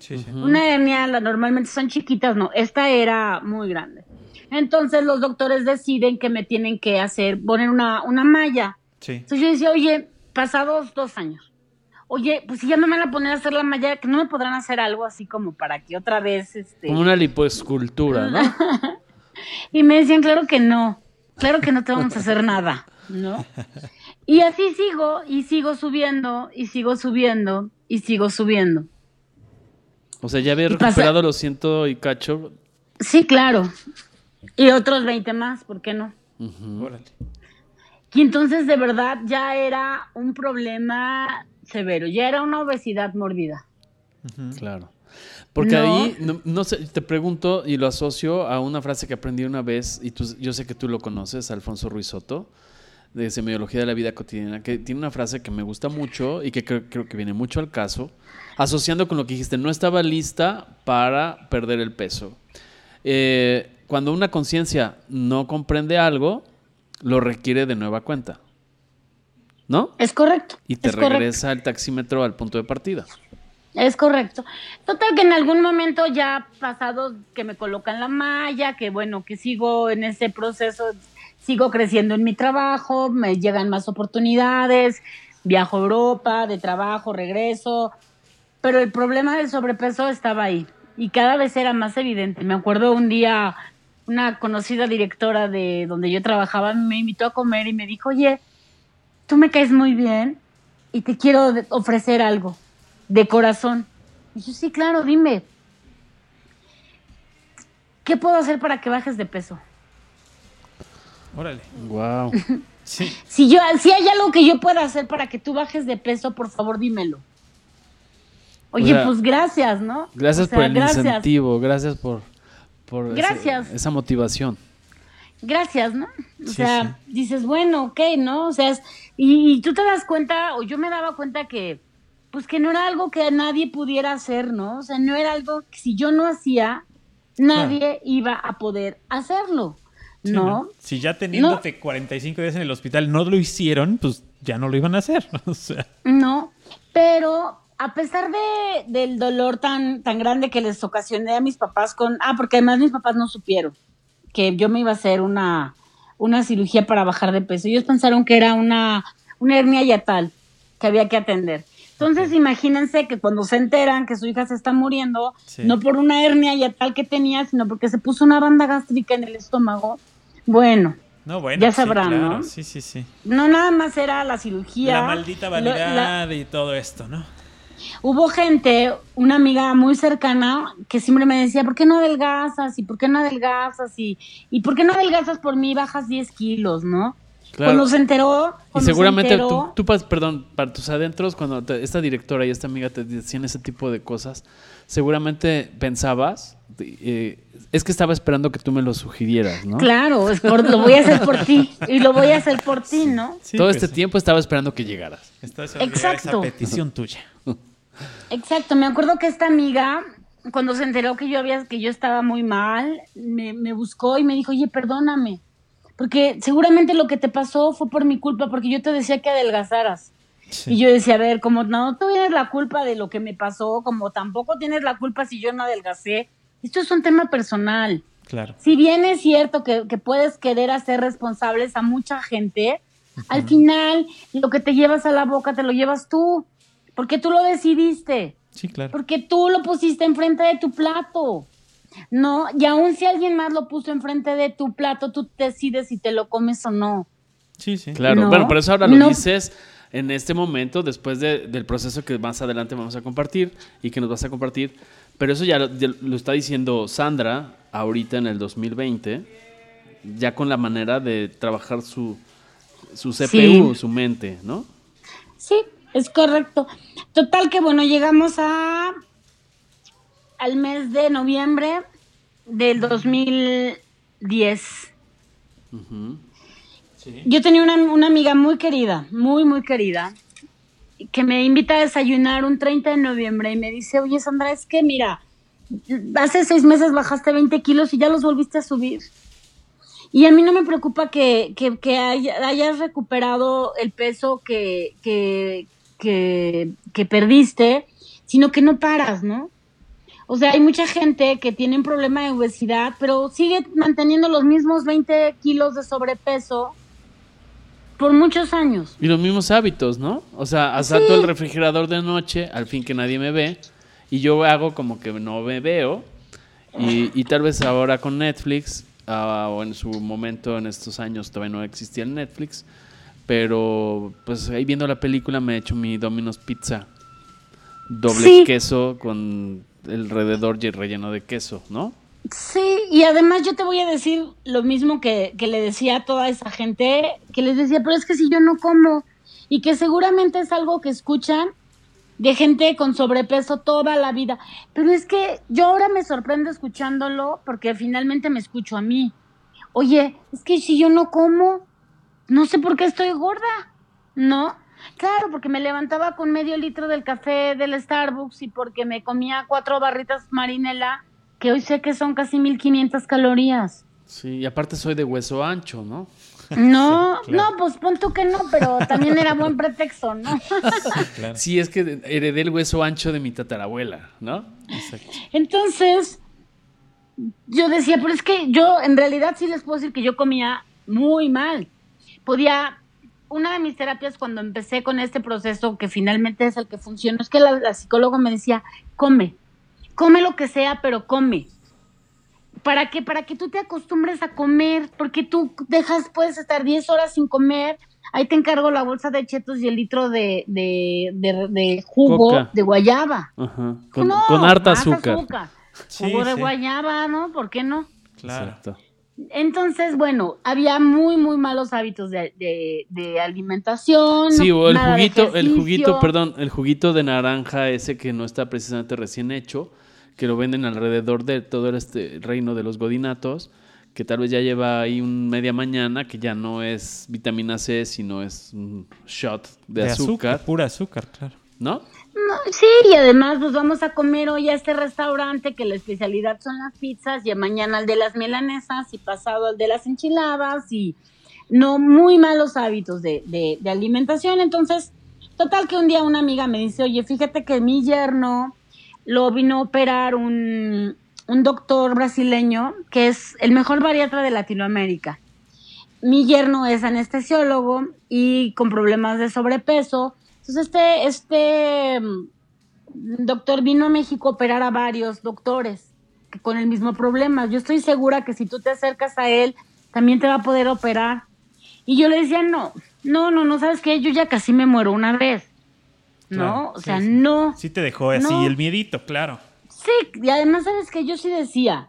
Sí, sí. Una hernia, normalmente son chiquitas, no, esta era muy grande. Entonces los doctores deciden que me tienen que hacer, poner una malla. Sí. Entonces yo decía, oye, pasados 2 años, oye, pues si ya me van a poner a hacer la malla, que no me podrán hacer algo así como para que otra vez... Como una lipoescultura, ¿no? Y me decían, claro que no te vamos a hacer nada, ¿no? Y así sigo, y sigo subiendo. O sea, ya había recuperado los 100 y cacho. Sí, claro. Y otros 20 más, ¿por qué no? Uh-huh. Órale. Y entonces, de verdad, ya era un problema severo. Ya era una obesidad mórbida. Uh-huh. Claro. Porque ahí, no sé, te pregunto y lo asocio a una frase que aprendí una vez, y yo sé que tú lo conoces, Alfonso Ruiz Soto, de Semiología de la Vida Cotidiana, que tiene una frase que me gusta mucho y que creo que viene mucho al caso, asociando con lo que dijiste, no estaba lista para perder el peso. Cuando una conciencia no comprende algo, lo requiere de nueva cuenta, ¿no? Es correcto. Y te regresa el taxímetro al punto de partida. Es correcto. Total que en algún momento ya pasado que me colocan la malla, que bueno, que sigo en ese proceso... Sigo creciendo en mi trabajo, me llegan más oportunidades, viajo a Europa, de trabajo, regreso. Pero el problema del sobrepeso estaba ahí y cada vez era más evidente. Me acuerdo un día, una conocida directora de donde yo trabajaba me invitó a comer y me dijo, oye, tú me caes muy bien y te quiero ofrecer algo de corazón. Y yo, sí, claro, dime, ¿qué puedo hacer para que bajes de peso? Órale. Wow. Sí. Si hay algo que yo pueda hacer para que tú bajes de peso, por favor, dímelo. Oye, o sea, pues gracias, ¿no? Gracias, o sea, por el incentivo, gracias por gracias. Esa motivación. Gracias, ¿no? O sea, dices, bueno, ok, ¿no? O sea, y tú te das cuenta, o yo me daba cuenta que, pues que no era algo que nadie pudiera hacer, ¿no? O sea, no era algo que si yo no hacía, nadie iba a poder hacerlo. Sí, no. Si ya teniéndote 45 días en el hospital no lo hicieron, pues ya no lo iban a hacer. O sea. No, pero a pesar del dolor tan grande que les ocasioné a mis papás porque además mis papás no supieron que yo me iba a hacer una cirugía para bajar de peso. Ellos pensaron que era una hernia hiatal que había que atender. Entonces imagínense que cuando se enteran que su hija se está muriendo, no por una hernia hiatal que tenía, sino porque se puso una banda gástrica en el estómago. Bueno, ya sabrán, sí, claro. ¿No? Sí. No, nada más era la cirugía. La maldita vanidad y todo esto, ¿no? Hubo gente, una amiga muy cercana, que siempre me decía, ¿por qué no adelgazas? ¿Y por qué no adelgazas? ¿Y por qué no adelgazas por mí? Bajas 10 kilos, ¿no? Claro. Cuando se enteró... Cuando y seguramente se enteró, perdón, para tus adentros, cuando esta directora y esta amiga te decían ese tipo de cosas, seguramente pensabas... es que estaba esperando que tú me lo sugirieras, ¿no? Claro, lo voy a hacer por ti. Y lo voy a hacer por ti, ¿no? Sí, todo este tiempo estaba esperando que llegaras. Exacto. Esa petición tuya. Exacto. Me acuerdo que esta amiga... Cuando se enteró que yo estaba muy mal, me buscó y me dijo, oye, perdóname, porque seguramente lo que te pasó fue por mi culpa, porque yo te decía que adelgazaras. Sí. Y yo decía, a ver, como no tú tienes la culpa de lo que me pasó, como tampoco tienes la culpa si yo no adelgacé, esto es un tema personal. Claro. Si bien es cierto que puedes querer hacer responsables a mucha gente, uh-huh, al final lo que te llevas a la boca te lo llevas tú, porque tú lo decidiste. Sí, claro. Porque tú lo pusiste enfrente de tu plato, ¿no? Y aún si alguien más lo puso enfrente de tu plato, tú decides si te lo comes o no. Sí, sí. Claro, ¿no? Bueno, por eso ahora lo dices en este momento, después del proceso que más adelante vamos a compartir y que nos vas a compartir. Pero eso ya lo está diciendo Sandra ahorita en el 2020, ya con la manera de trabajar su CPU, sí, su mente, ¿no? Sí. Es correcto. Total que, bueno, llegamos al mes de noviembre del 2010. Uh-huh. Sí. Yo tenía una amiga muy querida, muy, muy querida, que me invita a desayunar un 30 de noviembre y me dice, oye, Sandra, es que mira, hace 6 meses bajaste 20 kilos y ya los volviste a subir. Y a mí no me preocupa que hayas recuperado el peso que perdiste, sino que no paras, ¿no? O sea, hay mucha gente que tiene un problema de obesidad, pero sigue manteniendo los mismos 20 kilos de sobrepeso por muchos años. Y los mismos hábitos, ¿no? O sea, asalto sí, el refrigerador de noche, al fin que nadie me ve, y yo hago como que no me veo, y tal vez ahora con Netflix, o en su momento, en estos años, todavía no existía el Netflix, pero pues ahí viendo la película me he hecho mi Domino's Pizza doble queso con alrededor y relleno de queso, ¿no? Sí, y además yo te voy a decir lo mismo que le decía a toda esa gente, que les decía, pero es que si yo no como, y que seguramente es algo que escuchan de gente con sobrepeso toda la vida, pero es que yo ahora me sorprendo escuchándolo porque finalmente me escucho a mí. Oye, es que si yo no como, no sé por qué estoy gorda, ¿no? Claro, porque me levantaba con medio litro del café del Starbucks y porque me comía 4 barritas Marinela, que hoy sé que son casi 1,500 calorías. Sí, y aparte soy de hueso ancho, ¿no? No, sí, claro, no, pues pon tú que no, pero también era buen pretexto, ¿no? Sí, claro. Sí, es que heredé el hueso ancho de mi tatarabuela, ¿no? Exacto. Entonces, yo decía, pero es que yo en realidad sí les puedo decir que yo comía muy mal. Una de mis terapias cuando empecé con este proceso, que finalmente es el que funcionó, es que la psicóloga me decía, come lo que sea, pero come. Para que tú te acostumbres a comer, porque tú puedes estar 10 horas sin comer, ahí te encargo la bolsa de Chetos y el litro de jugo Coca, de guayaba. Ajá. Con harta azúcar. Sí, jugo de guayaba, ¿no? ¿Por qué no? Claro. Exacto. Entonces, bueno, había muy, muy malos hábitos de alimentación. Sí, o el juguito de naranja ese que no está precisamente recién hecho, que lo venden alrededor de todo este reino de los godinatos, que tal vez ya lleva ahí un media mañana, que ya no es vitamina C, sino es un shot de azúcar. Pura azúcar, claro. ¿No? Sí, y además pues vamos a comer hoy a este restaurante que la especialidad son las pizzas, y mañana al de las milanesas, y pasado al de las enchiladas, y no, muy malos hábitos de alimentación. Entonces, total que un día una amiga me dice, oye, fíjate que mi yerno lo vino a operar un doctor brasileño que es el mejor bariatra de Latinoamérica. Mi yerno es anestesiólogo y con problemas de sobrepeso. Entonces este doctor vino a México a operar a varios doctores con el mismo problema. Yo estoy segura que si tú te acercas a él, también te va a poder operar. Y yo le decía, no, ¿sabes qué? Yo ya casi me muero una vez. Claro, o sea, no. Sí te dejó así el miedito, claro. Sí, y además, ¿sabes qué? Yo sí decía,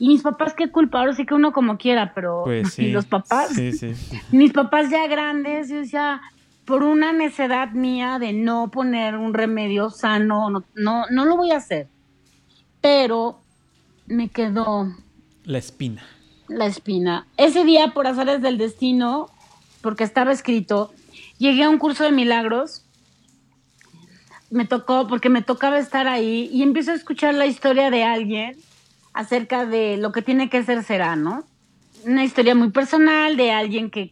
¿Y mis papás qué culpa? Ahora sí que uno como quiera, pero... Pues sí, ¿y los papás? Sí, sí. Mis papás ya grandes, yo decía, por una necedad mía de no poner un remedio sano, no lo voy a hacer. Pero me quedó... La espina. Ese día, por azares del destino, porque estaba escrito, llegué a un curso de milagros. Me tocó, porque me tocaba estar ahí, y empiezo a escuchar la historia de alguien acerca de lo que tiene que ser será, ¿no? Una historia muy personal de alguien que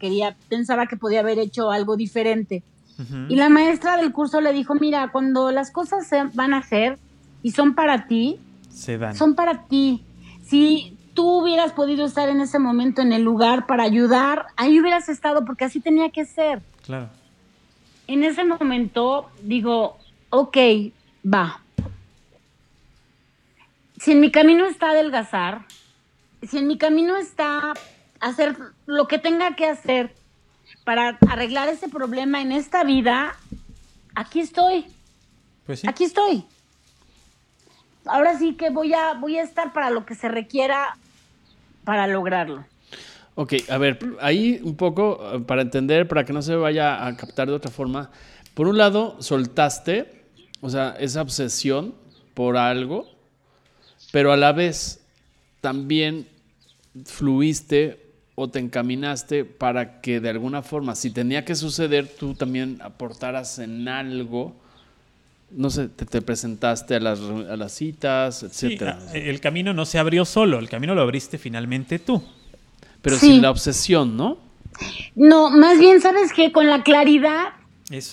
pensaba que podía haber hecho algo diferente. Uh-huh. Y la maestra del curso le dijo, mira, cuando las cosas se van a hacer y son para ti, se dan. Son para ti. Si tú hubieras podido estar en ese momento en el lugar para ayudar, ahí hubieras estado porque así tenía que ser. Claro. En ese momento digo, ok, va. Si en mi camino está adelgazar, si en mi camino está hacer lo que tenga que hacer para arreglar ese problema en esta vida, aquí estoy. Pues sí. Aquí estoy. Ahora sí que voy a estar para lo que se requiera para lograrlo. Ok, a ver, ahí un poco para entender, para que no se vaya a captar de otra forma. Por un lado, soltaste, o sea, esa obsesión por algo, pero a la vez también fluiste o te encaminaste para que de alguna forma, si tenía que suceder, tú también aportaras en algo. No sé, te presentaste a las citas, etcétera. Sí, el camino no se abrió solo, el camino lo abriste finalmente tú. Pero sí, sin la obsesión, ¿no? No, más bien, ¿sabes qué? Con la claridad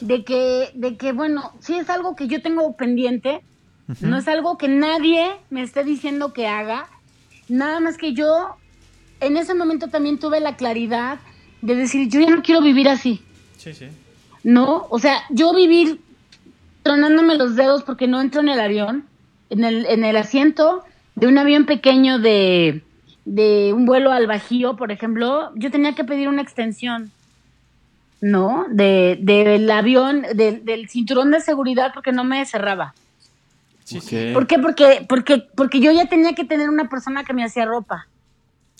de que, bueno, sí es algo que yo tengo pendiente. No es algo que nadie me esté diciendo que haga, nada más que yo en ese momento también tuve la claridad de decir, yo ya no quiero vivir así. Sí, sí. No, o sea, yo vivir tronándome los dedos porque no entro en el avión, en el asiento de un avión pequeño de un vuelo al Bajío, por ejemplo, yo tenía que pedir una extensión, ¿no? Del avión, del cinturón de seguridad porque no me cerraba. Sí, sí. ¿Por qué? Porque yo ya tenía que tener una persona que me hacía ropa.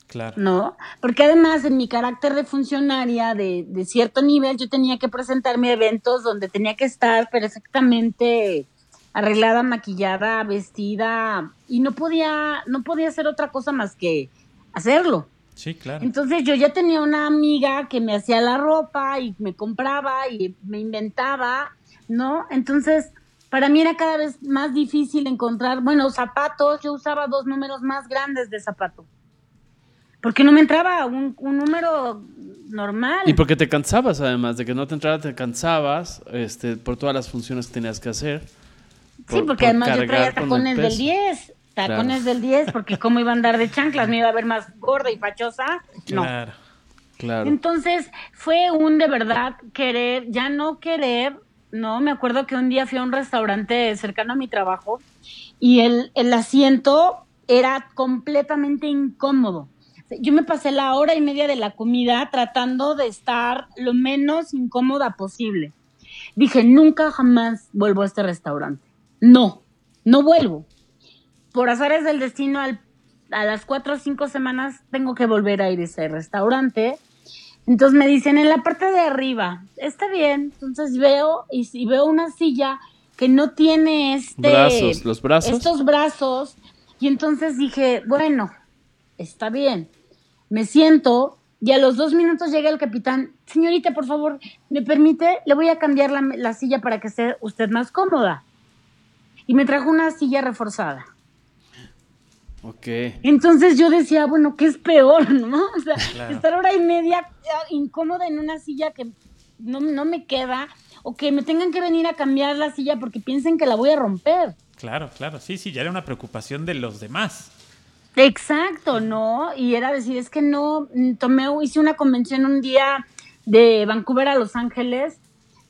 Claro. ¿No? Porque además en mi carácter de funcionaria de cierto nivel yo tenía que presentarme a eventos donde tenía que estar perfectamente arreglada, maquillada, vestida y no podía hacer otra cosa más que hacerlo. Sí, claro. Entonces yo ya tenía una amiga que me hacía la ropa y me compraba y me inventaba, ¿no? Entonces para mí era cada vez más difícil encontrar, bueno, zapatos. Yo usaba 2 números más grandes de zapato. Porque no me entraba un número normal. Y porque te cansabas, además, de que no te entrara, te cansabas por todas las funciones que tenías que hacer. Sí, porque además yo traía tacones del 10. Tacones del 10, porque cómo iba a andar de chanclas, me iba a ver más gorda y fachosa. No. Claro, claro. Entonces fue un de verdad querer, ya no querer. No, me acuerdo que un día fui a un restaurante cercano a mi trabajo y el asiento era completamente incómodo. Yo me pasé la hora y media de la comida tratando de estar lo menos incómoda posible. Dije, nunca jamás vuelvo a este restaurante. No vuelvo. Por azares del destino, a las 4 o 5 semanas tengo que volver a ir a ese restaurante. Entonces me dicen, en la parte de arriba, está bien. Entonces veo, y si veo una silla que no tiene estos brazos, y entonces dije, bueno, está bien. Me siento, y a los 2 minutos llega el capitán, señorita, por favor, ¿me permite? Le voy a cambiar la silla para que esté usted más cómoda. Y me trajo una silla reforzada. Okay. Entonces yo decía, bueno, ¿qué es peor, no? O sea, claro, estar hora y media incómoda en una silla que no me queda, o que me tengan que venir a cambiar la silla porque piensen que la voy a romper. Claro, claro, sí, ya era una preocupación de los demás. Exacto, ¿no? Y era decir, es que no, hice una convención un día de Vancouver a Los Ángeles,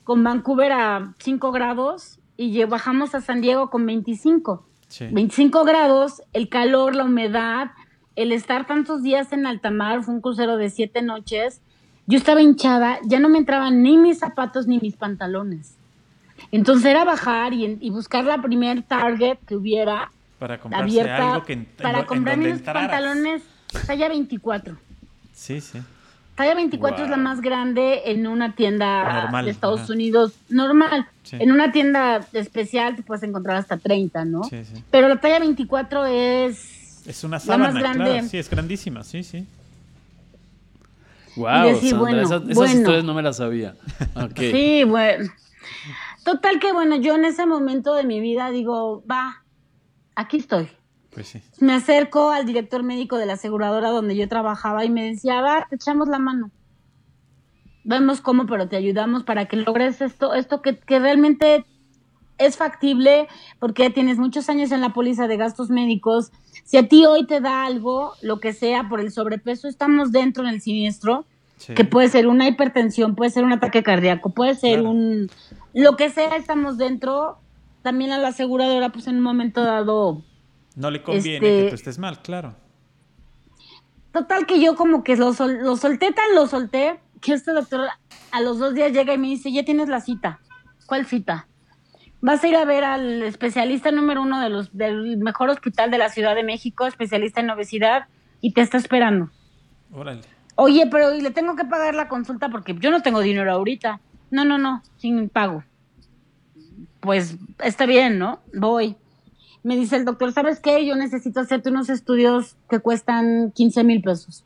con Vancouver a 5 grados, y bajamos a San Diego con 25. Sí. 25 grados, el calor, la humedad, el estar tantos días en alta mar, fue un crucero de 7 noches, yo estaba hinchada, ya no me entraban ni mis zapatos ni mis pantalones. Entonces era bajar y buscar la primer Target que hubiera Para comprarse abierta, algo que para comprarme unos pantalones talla 24. Sí, sí. Talla 24 es la más grande en una tienda normal de Estados Unidos. Normal. Sí. En una tienda especial te puedes encontrar hasta 30, ¿no? Sí, sí. Pero la talla 24 es una sábana, la más grande. Claro. Sí, es grandísima, sí, sí. Wow, decir, Sandra, bueno, esas historias no me las sabía. Okay. Sí, bueno. Total que, bueno, yo en ese momento de mi vida digo, va, aquí estoy. Pues sí. Me acerco al director médico de la aseguradora donde yo trabajaba y me decía, va, te echamos la mano. Vemos cómo, pero te ayudamos para que logres esto que realmente es factible, porque tienes muchos años en la póliza de gastos médicos. Si a ti hoy te da algo, lo que sea, por el sobrepeso, estamos dentro del siniestro, sí, que puede ser una hipertensión, puede ser un ataque cardíaco, puede ser lo que sea, estamos dentro. También a la aseguradora, pues en un momento dado, no le conviene que tú estés mal, claro. Total que yo como que lo solté, que este doctor a los 2 días llega y me dice, ya tienes la cita. ¿Cuál cita? Vas a ir a ver al especialista número 1 del mejor hospital de la Ciudad de México, especialista en obesidad, y te está esperando. Órale. Oye, pero ¿y le tengo que pagar la consulta? Porque yo no tengo dinero ahorita. No, sin pago. Pues está bien, ¿no? Voy. Me dice el doctor, ¿sabes qué? Yo necesito hacerte unos estudios que cuestan 15,000 pesos.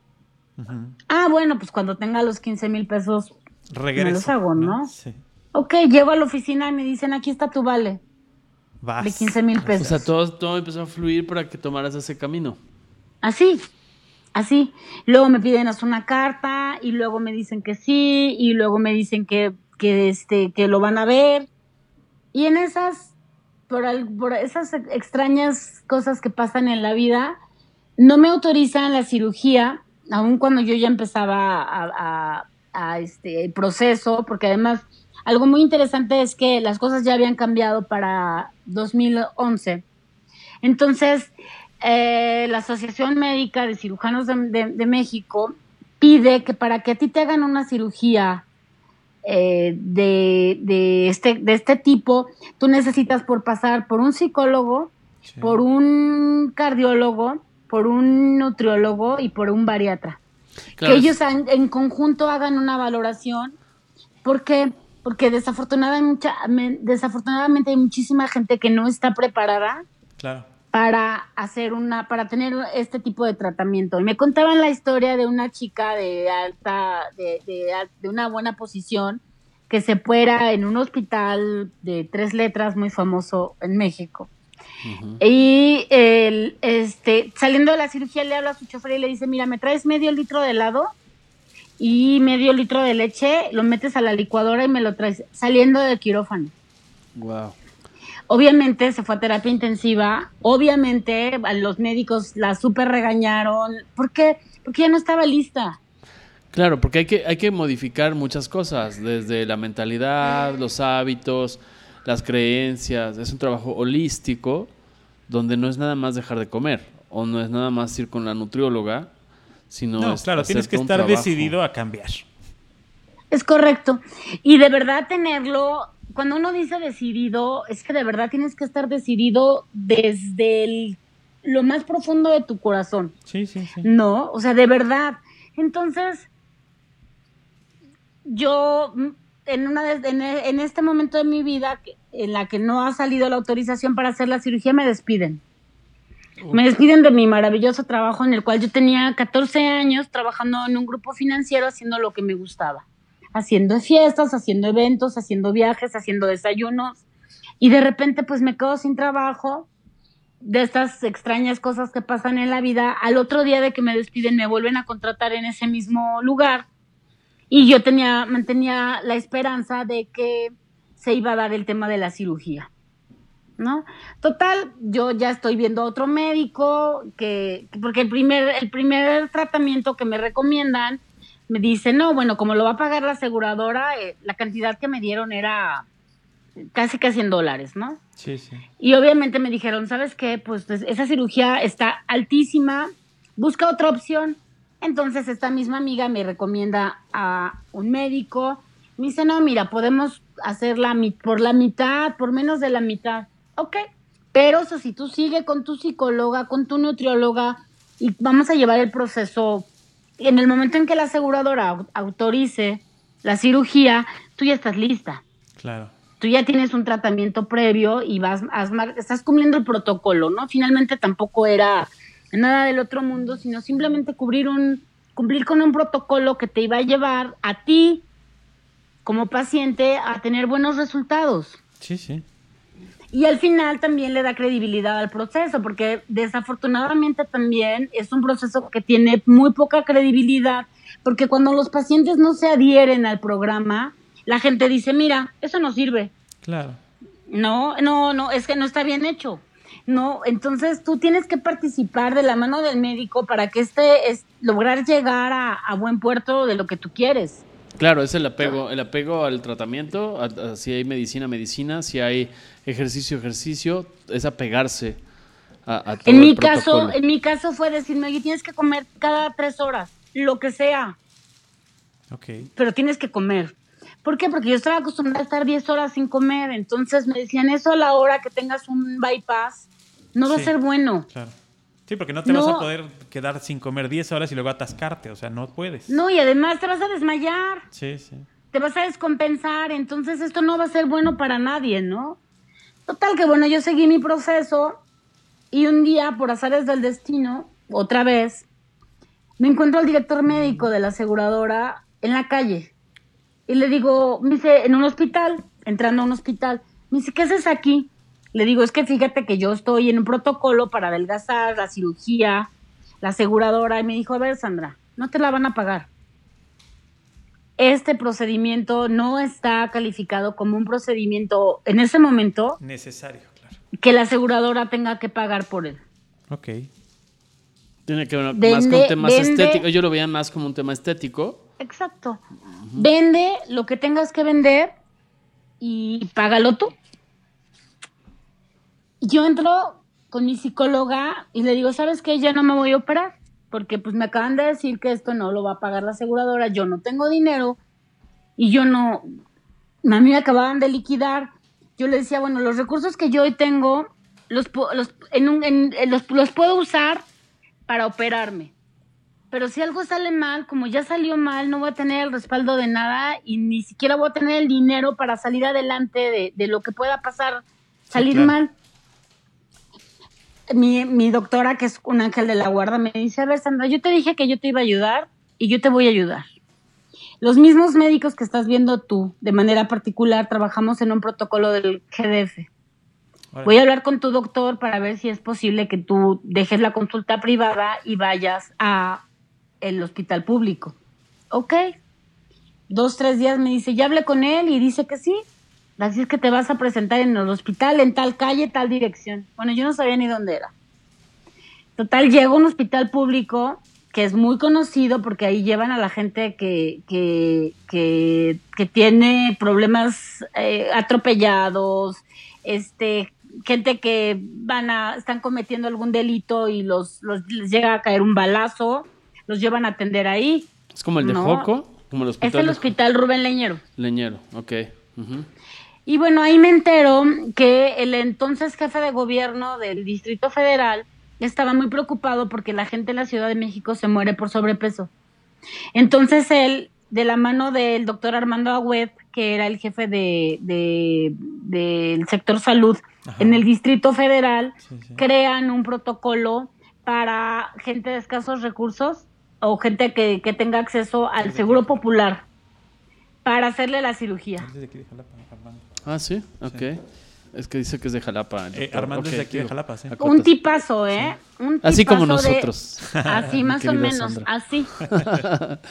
Ajá. Ah, bueno, pues cuando tenga los 15,000 pesos, regreso, me los hago, ¿no? Sí. Ok, llego a la oficina y me dicen, aquí está tu vale. Vas. De 15,000 pesos. O sea, todo empezó a fluir para que tomaras ese camino. Así. Luego me piden hacer una carta y luego me dicen que sí y luego me dicen que lo van a ver. Y en esas, por esas extrañas cosas que pasan en la vida, no me autorizan la cirugía, aun cuando yo ya empezaba el proceso, porque además... Algo muy interesante es que las cosas ya habían cambiado para 2011. Entonces, la Asociación Médica de Cirujanos de México pide que para que a ti te hagan una cirugía de este tipo, tú necesitas pasar por un psicólogo, sí, por un cardiólogo, por un nutriólogo y por un bariatra. Claro. Que ellos en conjunto hagan una valoración, porque desafortunadamente hay muchísima gente que no está preparada, claro, para tener este tipo de tratamiento. Me contaban la historia de una chica de una buena posición que se opera en un hospital de 3 letras muy famoso en México. Uh-huh. Y saliendo de la cirugía le habla a su chofer y le dice, mira, ¿me traes medio litro de helado? Y medio litro de leche, lo metes a la licuadora y me lo traes, saliendo del quirófano. Wow. Obviamente se fue a terapia intensiva, obviamente a los médicos la súper regañaron. ¿Por qué? Porque ya no estaba lista. Claro, porque hay que modificar muchas cosas, desde la mentalidad, los hábitos, las creencias. Es un trabajo holístico donde no es nada más dejar de comer o no es nada más ir con la nutrióloga, sino claro, tienes que estar decidido a cambiar. Es correcto. Y de verdad tenerlo, cuando uno dice decidido, es que de verdad tienes que estar decidido desde lo más profundo de tu corazón. Sí, sí, sí. No, o sea, de verdad. Entonces, yo en este momento de mi vida en la que no ha salido la autorización para hacer la cirugía, me despiden. Me despiden de mi maravilloso trabajo en el cual yo tenía 14 años trabajando en un grupo financiero haciendo lo que me gustaba, haciendo fiestas, haciendo eventos, haciendo viajes, haciendo desayunos, y de repente pues me quedo sin trabajo. De estas extrañas cosas que pasan en la vida, al otro día de que me despiden me vuelven a contratar en ese mismo lugar y yo mantenía la esperanza de que se iba a dar el tema de la cirugía, ¿no? Total, yo ya estoy viendo a otro médico, porque el primer tratamiento que me recomiendan, me dice, no, bueno, como lo va a pagar la aseguradora, la cantidad que me dieron era casi $100, ¿no? Sí, sí. Y obviamente me dijeron, ¿sabes qué? Pues esa cirugía está altísima, busca otra opción. Entonces esta misma amiga me recomienda a un médico, me dice, no, mira, podemos hacerla por la mitad, por menos de la mitad. Ok, Pero eso sí, tú sigue con tu psicóloga, con tu nutrióloga y vamos a llevar el proceso. En el momento en que la aseguradora autorice la cirugía, tú ya estás lista. Claro. Tú ya tienes un tratamiento previo y estás cumpliendo el protocolo, ¿no? Finalmente tampoco era nada del otro mundo, sino simplemente cumplir con un protocolo que te iba a llevar a ti como paciente a tener buenos resultados. Sí, sí. Y al final también le da credibilidad al proceso, porque desafortunadamente también es un proceso que tiene muy poca credibilidad, porque cuando los pacientes no se adhieren al programa, la gente dice, mira, eso no sirve. Claro. No, es que no está bien hecho. No, entonces tú tienes que participar de la mano del médico para que lograr llegar a buen puerto de lo que tú quieres. Claro, es el apego al tratamiento, a si hay medicina, si hay ejercicio, es apegarse a todo el protocolo. En mi caso fue decirme, oye, tienes que comer cada 3 horas, lo que sea. Okay. Pero tienes que comer. ¿Por qué? Porque yo estaba acostumbrada a estar 10 horas sin comer, entonces me decían, eso a la hora que tengas un bypass no va a ser bueno. Claro. Sí, porque no te vas a poder quedar sin comer 10 horas y luego atascarte, o sea, no puedes. No, y además te vas a desmayar. Sí, sí. Te vas a descompensar, entonces esto no va a ser bueno para nadie, ¿no? Total que bueno, yo seguí mi proceso y un día, por azares del destino, otra vez, me encuentro al director médico de la aseguradora en la calle. Y le digo, me dice, entrando a un hospital, me dice, ¿qué haces aquí? Le digo, es que fíjate que yo estoy en un protocolo para adelgazar, la cirugía, la aseguradora. Y me dijo, a ver, Sandra, no te la van a pagar. Este procedimiento no está calificado como un procedimiento, en ese momento, necesario, claro, que la aseguradora tenga que pagar por él. Ok. Tiene que ver más con temas estéticos. Yo lo veía más como un tema estético. Exacto. Uh-huh. Vende lo que tengas que vender y págalo tú. Yo entro con mi psicóloga y le digo, ¿sabes qué? Ya no me voy a operar porque pues me acaban de decir que esto no lo va a pagar la aseguradora, yo no tengo dinero y a mí me acababan de liquidar. Yo le decía, bueno, los recursos que yo hoy tengo los puedo usar para operarme, pero si algo sale mal, como ya salió mal, no voy a tener el respaldo de nada y ni siquiera voy a tener el dinero para salir adelante de lo que pueda pasar, salir mal. Mi doctora, que es un ángel de la guarda, me dice, a ver, Sandra, yo te dije que yo te iba a ayudar y yo te voy a ayudar. Los mismos médicos que estás viendo tú, de manera particular, trabajamos en un protocolo del GDF. Vale. Voy a hablar con tu doctor para ver si es posible que tú dejes la consulta privada y vayas a el hospital público. Ok. 2, 3 días me dice, ya hablé con él y dice que sí. Así es que te vas a presentar en el hospital, en tal calle, tal dirección. Bueno, yo no sabía ni dónde era. Total, llego a un hospital público que es muy conocido porque ahí llevan a la gente que tiene problemas atropellados, gente que están cometiendo algún delito y les llega a caer un balazo, los llevan a atender ahí. ¿Es como el de Joco? ¿Como el hospital? Es el Hospital Rubén Leñero. Leñero, ok. Uh-huh. Y bueno, ahí me entero que el entonces jefe de gobierno del Distrito Federal estaba muy preocupado porque la gente en la Ciudad de México se muere por sobrepeso. Entonces él, de la mano del doctor Armando Ahued, que era el jefe del sector salud, ajá, en el Distrito Federal, sí. Crean un protocolo para gente de escasos recursos o gente que tenga acceso al seguro popular para hacerle la cirugía. Es de aquí de Jalapa, Armando. Ah, ¿sí? Ok. Sí. Es que dice que es de Jalapa. Armando es de aquí de Jalapa, sí. Un tipazo, ¿eh? Sí. Un tipazo así como nosotros. Así, más o menos, Sandra. Así.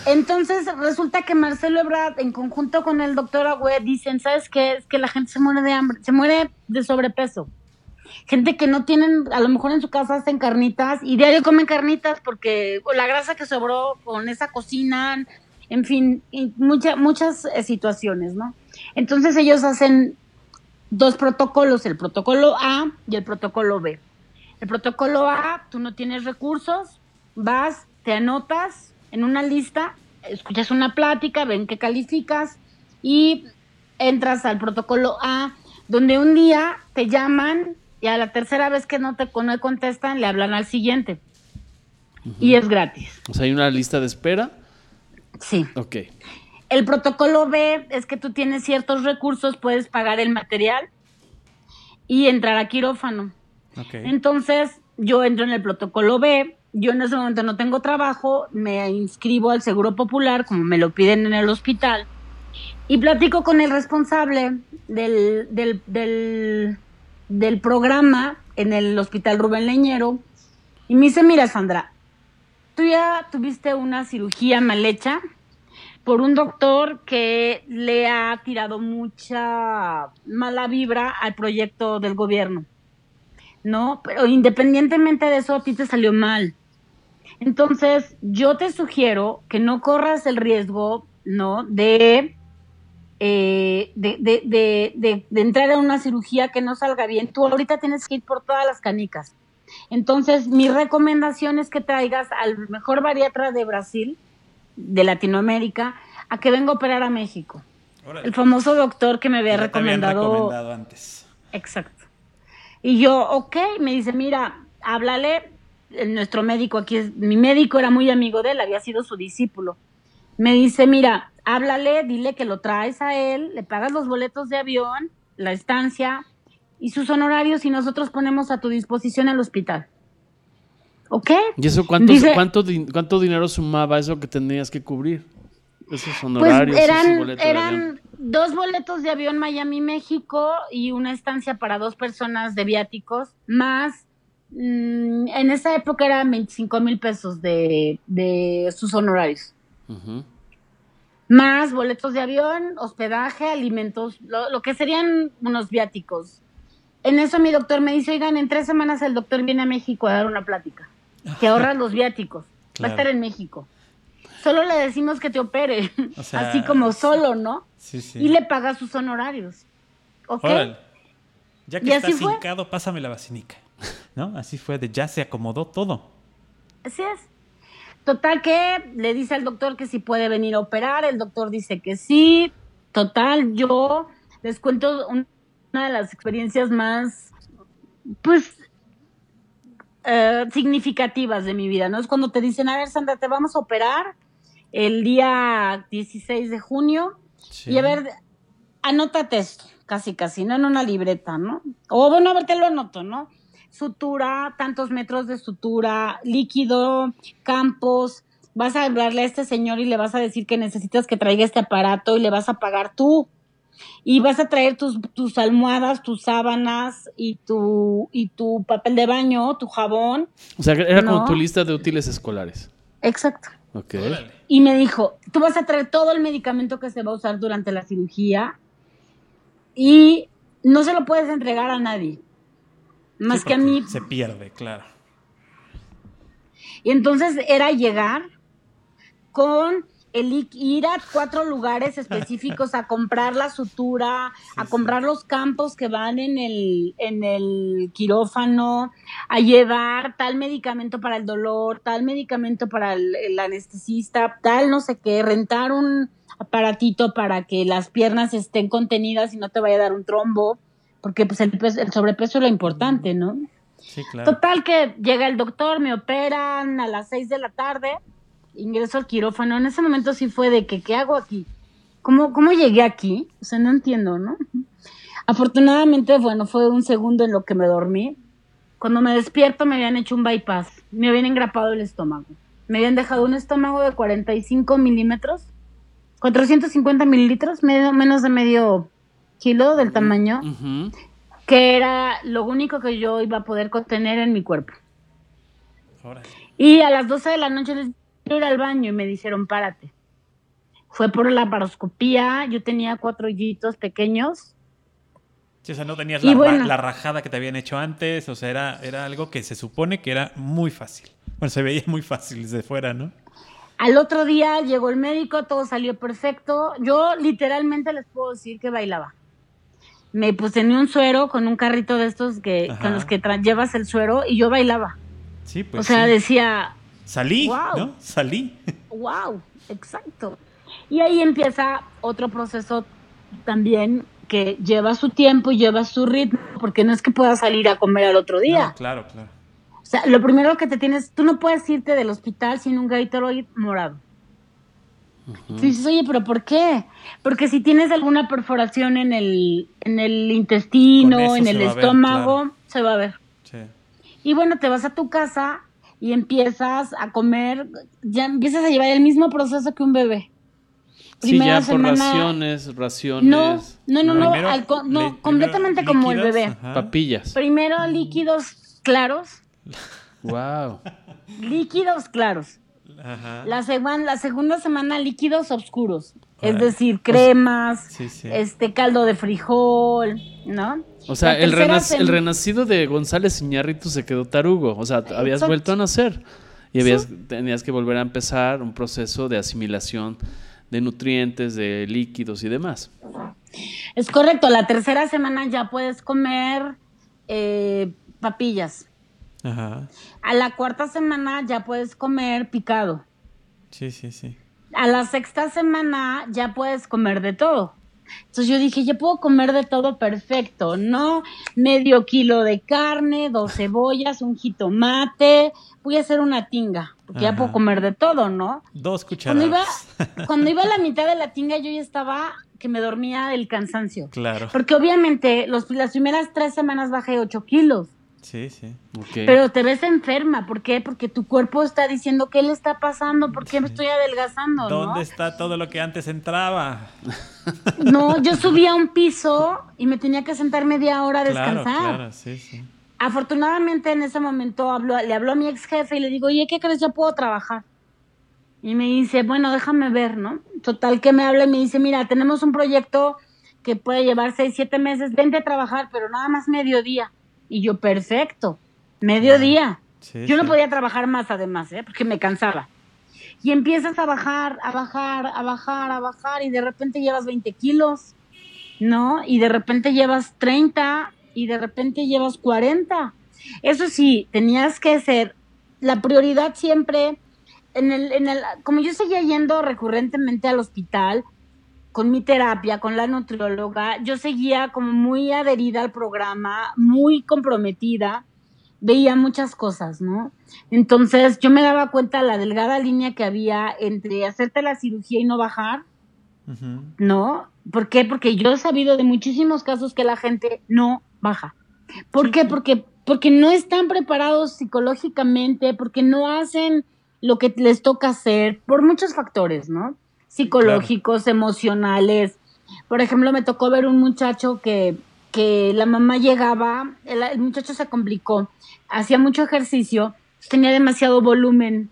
Entonces, resulta que Marcelo Ebrard, en conjunto con el doctor Ahued, dicen, ¿sabes qué? Es que la gente se muere de hambre, se muere de sobrepeso. Gente que no tienen, a lo mejor en su casa hacen carnitas, y diario comen carnitas porque la grasa que sobró con esa cocinan. En fin, muchas situaciones, ¿no? Entonces ellos hacen 2 protocolos, el protocolo A y el protocolo B. El protocolo A, tú no tienes recursos, vas, te anotas en una lista, escuchas una plática, ven que calificas y entras al protocolo A, donde un día te llaman y a la tercera vez que no contestan, le hablan al siguiente. Uh-huh. Y es gratis. O sea, ¿hay una lista de espera? Sí. Ok. El protocolo B es que tú tienes ciertos recursos, puedes pagar el material y entrar a quirófano. Okay. Entonces, yo entro en el protocolo B, yo en ese momento no tengo trabajo, me inscribo al Seguro Popular, como me lo piden en el hospital, y platico con el responsable del programa en el Hospital Rubén Leñero, y me dice, mira, Sandra, tú ya tuviste una cirugía mal hecha por un doctor que le ha tirado mucha mala vibra al proyecto del gobierno, ¿no? Pero independientemente de eso, a ti te salió mal. Entonces, yo te sugiero que no corras el riesgo, ¿no?, de entrar a una cirugía que no salga bien. Tú ahorita tienes que ir por todas las canicas. Entonces, mi recomendación es que traigas al mejor bariatra de Brasil, de Latinoamérica, a que venga a operar a México. Órale. El famoso doctor que me había recomendado antes. Exacto. Y yo, ok, me dice, mira, háblale, nuestro médico aquí es, mi médico era muy amigo de él, había sido su discípulo. Me dice, mira, háblale, dile que lo traes a él, le pagas los boletos de avión, la estancia y sus honorarios y nosotros ponemos a tu disposición el hospital. ¿Ok? ¿Y eso cuánto dinero sumaba eso que tenías que cubrir? Esos honorarios, pues esos boletos de avión. 2 boletos de avión Miami-México y una estancia para 2 personas de viáticos, más, en esa época eran $25,000 de sus honorarios. Uh-huh. Más boletos de avión, hospedaje, alimentos, lo que serían unos viáticos. En eso mi doctor me dice, oigan, en 3 semanas el doctor viene a México a dar una plática. Te ahorras los viáticos, claro. Va a estar en México. Solo le decimos que te opere, o sea, así como solo, ¿no? Sí, sí. Y le paga sus honorarios. ¿Ok? Órale. Ya que está cincado, pásame la vacinica, ¿no? Así fue, ya se acomodó todo. Así es. Total que le dice al doctor que si puede venir a operar, el doctor dice que sí. Total, yo les cuento una de las experiencias más, pues, significativas de mi vida, ¿no? Es cuando te dicen, a ver, Sandra, te vamos a operar el día 16 de junio, sí. Y a ver, anótate esto, casi, no en una libreta, ¿no? O bueno, a ver, te lo anoto, ¿no? Sutura, tantos metros de sutura, líquido, campos, vas a hablarle a este señor y le vas a decir que necesitas que traiga este aparato y le vas a pagar tú. Y vas a traer tus almohadas, tus sábanas y tu papel de baño, tu jabón. O sea, era como tu lista de útiles escolares. Exacto. Okay. Y me dijo, tú vas a traer todo el medicamento que se va a usar durante la cirugía y no se lo puedes entregar a nadie. Más que a mí. Se pierde, claro. Y entonces era llegar con... ir a 4 lugares específicos a comprar la sutura, a comprar los campos que van en el quirófano, a llevar tal medicamento para el dolor, tal medicamento para el anestesista, tal no sé qué, rentar un aparatito para que las piernas estén contenidas y no te vaya a dar un trombo, porque pues el sobrepeso es lo importante, ¿no? Sí, claro. Total que llega el doctor, me operan a las 6 de la tarde, ingreso al quirófano. En ese momento sí fue de que, ¿qué hago aquí? ¿Cómo llegué aquí? O sea, no entiendo, ¿no? Afortunadamente, bueno, fue un segundo en lo que me dormí. Cuando me despierto me habían hecho un bypass, me habían engrapado el estómago, me habían dejado un estómago de 45 milímetros, 450 mililitros, menos de medio kilo del tamaño, uh-huh. Que era lo único que yo iba a poder contener en mi cuerpo. Órale. Y a las 12 de la noche les ir al baño y me dijeron, párate. Fue por la laparoscopía, yo tenía 4 hoyitos pequeños. Sí, o sea, no tenías la rajada que te habían hecho antes, o sea, era algo que se supone que era muy fácil. Bueno, se veía muy fácil desde fuera, ¿no? Al otro día llegó el médico, todo salió perfecto. Yo literalmente les puedo decir que bailaba. Me puse en un suero con un carrito de estos con los que llevas el suero y yo bailaba. Sí, pues. O sea, sí. Decía... Salí, wow. ¿No? Salí. Wow, exacto. Y ahí empieza otro proceso también que lleva su tiempo y lleva su ritmo, porque no es que puedas salir a comer al otro día. No, claro, claro. O sea, lo primero que te tienes... Tú no puedes irte del hospital sin un Gatorade morado. Uh-huh. Tú dices, oye, ¿pero por qué? Porque si tienes alguna perforación en el intestino, en el estómago, ver, claro, se va a ver. Sí. Y bueno, te vas a tu casa y empiezas a comer, ya empiezas a llevar el mismo proceso que un bebé. Primera semana, por raciones. No, primero, completamente líquidos, como el bebé. Ajá. Papillas. Primero líquidos claros. Wow. Líquidos claros. Ajá. La segunda semana líquidos oscuros, es decir, cremas, sí. Caldo de frijol, ¿no? O sea, el renacido de González Iñárritu se quedó tarugo, o sea, habías vuelto a nacer y tenías que volver a empezar un proceso de asimilación de nutrientes, de líquidos y demás. Es correcto, la tercera semana ya puedes comer papillas. Ajá. A la cuarta semana ya puedes comer picado. Sí. A la sexta semana ya puedes comer de todo. Entonces yo dije, yo puedo comer de todo, perfecto, ¿no? Medio kilo de carne, 2 cebollas, un jitomate, voy a hacer una tinga, porque ya puedo comer de todo, ¿no? 2 cucharadas. Cuando iba a la mitad de la tinga yo ya estaba que me dormía del cansancio. Claro. Porque obviamente las primeras 3 semanas bajé 8 kilos. Sí. Okay. Pero te ves enferma, ¿por qué? Porque tu cuerpo está diciendo ¿qué le está pasando? ¿Por qué me estoy adelgazando? ¿Dónde está todo lo que antes entraba? No, yo subía a un piso y me tenía que sentar media hora a descansar. Claro, sí. Afortunadamente en ese momento le habló a mi ex jefe y le digo, oye, ¿qué crees? Yo puedo trabajar. Y me dice, bueno, déjame ver, ¿no? Total que me habla y me dice, mira, tenemos un proyecto que puede llevar 6-7 meses, vente a trabajar, pero nada más mediodía. Y yo, perfecto, mediodía. Sí, yo no podía trabajar más además, porque me cansaba. Y empiezas a bajar, y de repente llevas 20 kilos, ¿no? Y de repente llevas 30, y de repente llevas 40. Eso sí, tenías que ser la prioridad siempre. Como yo seguía yendo recurrentemente al hospital, con mi terapia, con la nutrióloga, yo seguía como muy adherida al programa, muy comprometida, veía muchas cosas, ¿no? Entonces yo me daba cuenta la delgada línea que había entre hacerte la cirugía y no bajar, uh-huh, ¿no? ¿Por qué? Porque yo he sabido de muchísimos casos que la gente no baja. ¿Por qué? Porque no están preparados psicológicamente, porque no hacen lo que les toca hacer, por muchos factores, ¿no? Psicológicos, claro, emocionales. Por ejemplo, me tocó ver un muchacho que la mamá llegaba, el muchacho se complicó, hacía mucho ejercicio, tenía demasiado volumen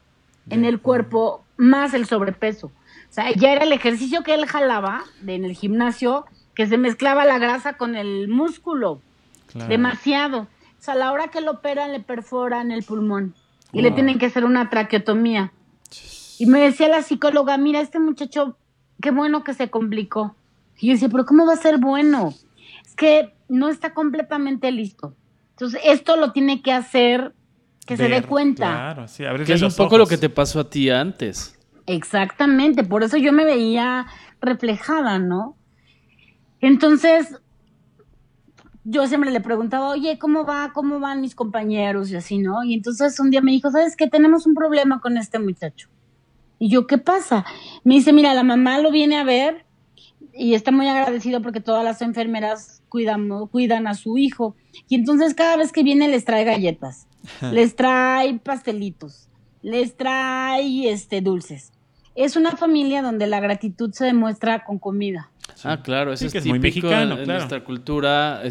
en el cuerpo, más el sobrepeso. O sea, ya era el ejercicio que él jalaba en el gimnasio, que se mezclaba la grasa con el músculo, claro, demasiado. O sea, a la hora que lo operan, le perforan el pulmón y le tienen que hacer una traqueotomía. Y me decía la psicóloga, mira, este muchacho, qué bueno que se complicó. Y yo decía, pero ¿cómo va a ser bueno? Es que no está completamente listo. Entonces, esto lo tiene que hacer que se dé cuenta. Claro, sí, abrirle los ojos. Que es un poco lo que te pasó a ti antes. Exactamente, por eso yo me veía reflejada, ¿no? Entonces, yo siempre le preguntaba, oye, ¿cómo van mis compañeros? Y así, ¿no? Y entonces un día me dijo, ¿sabes qué? Tenemos un problema con este muchacho. Y yo, ¿qué pasa? Me dice, mira, la mamá lo viene a ver y está muy agradecido porque todas las enfermeras cuidan a su hijo. Y entonces cada vez que viene les trae galletas, les trae pastelitos, les trae dulces. Es una familia donde la gratitud se demuestra con comida. Ah, claro, eso es típico muy mexicano, en nuestra cultura,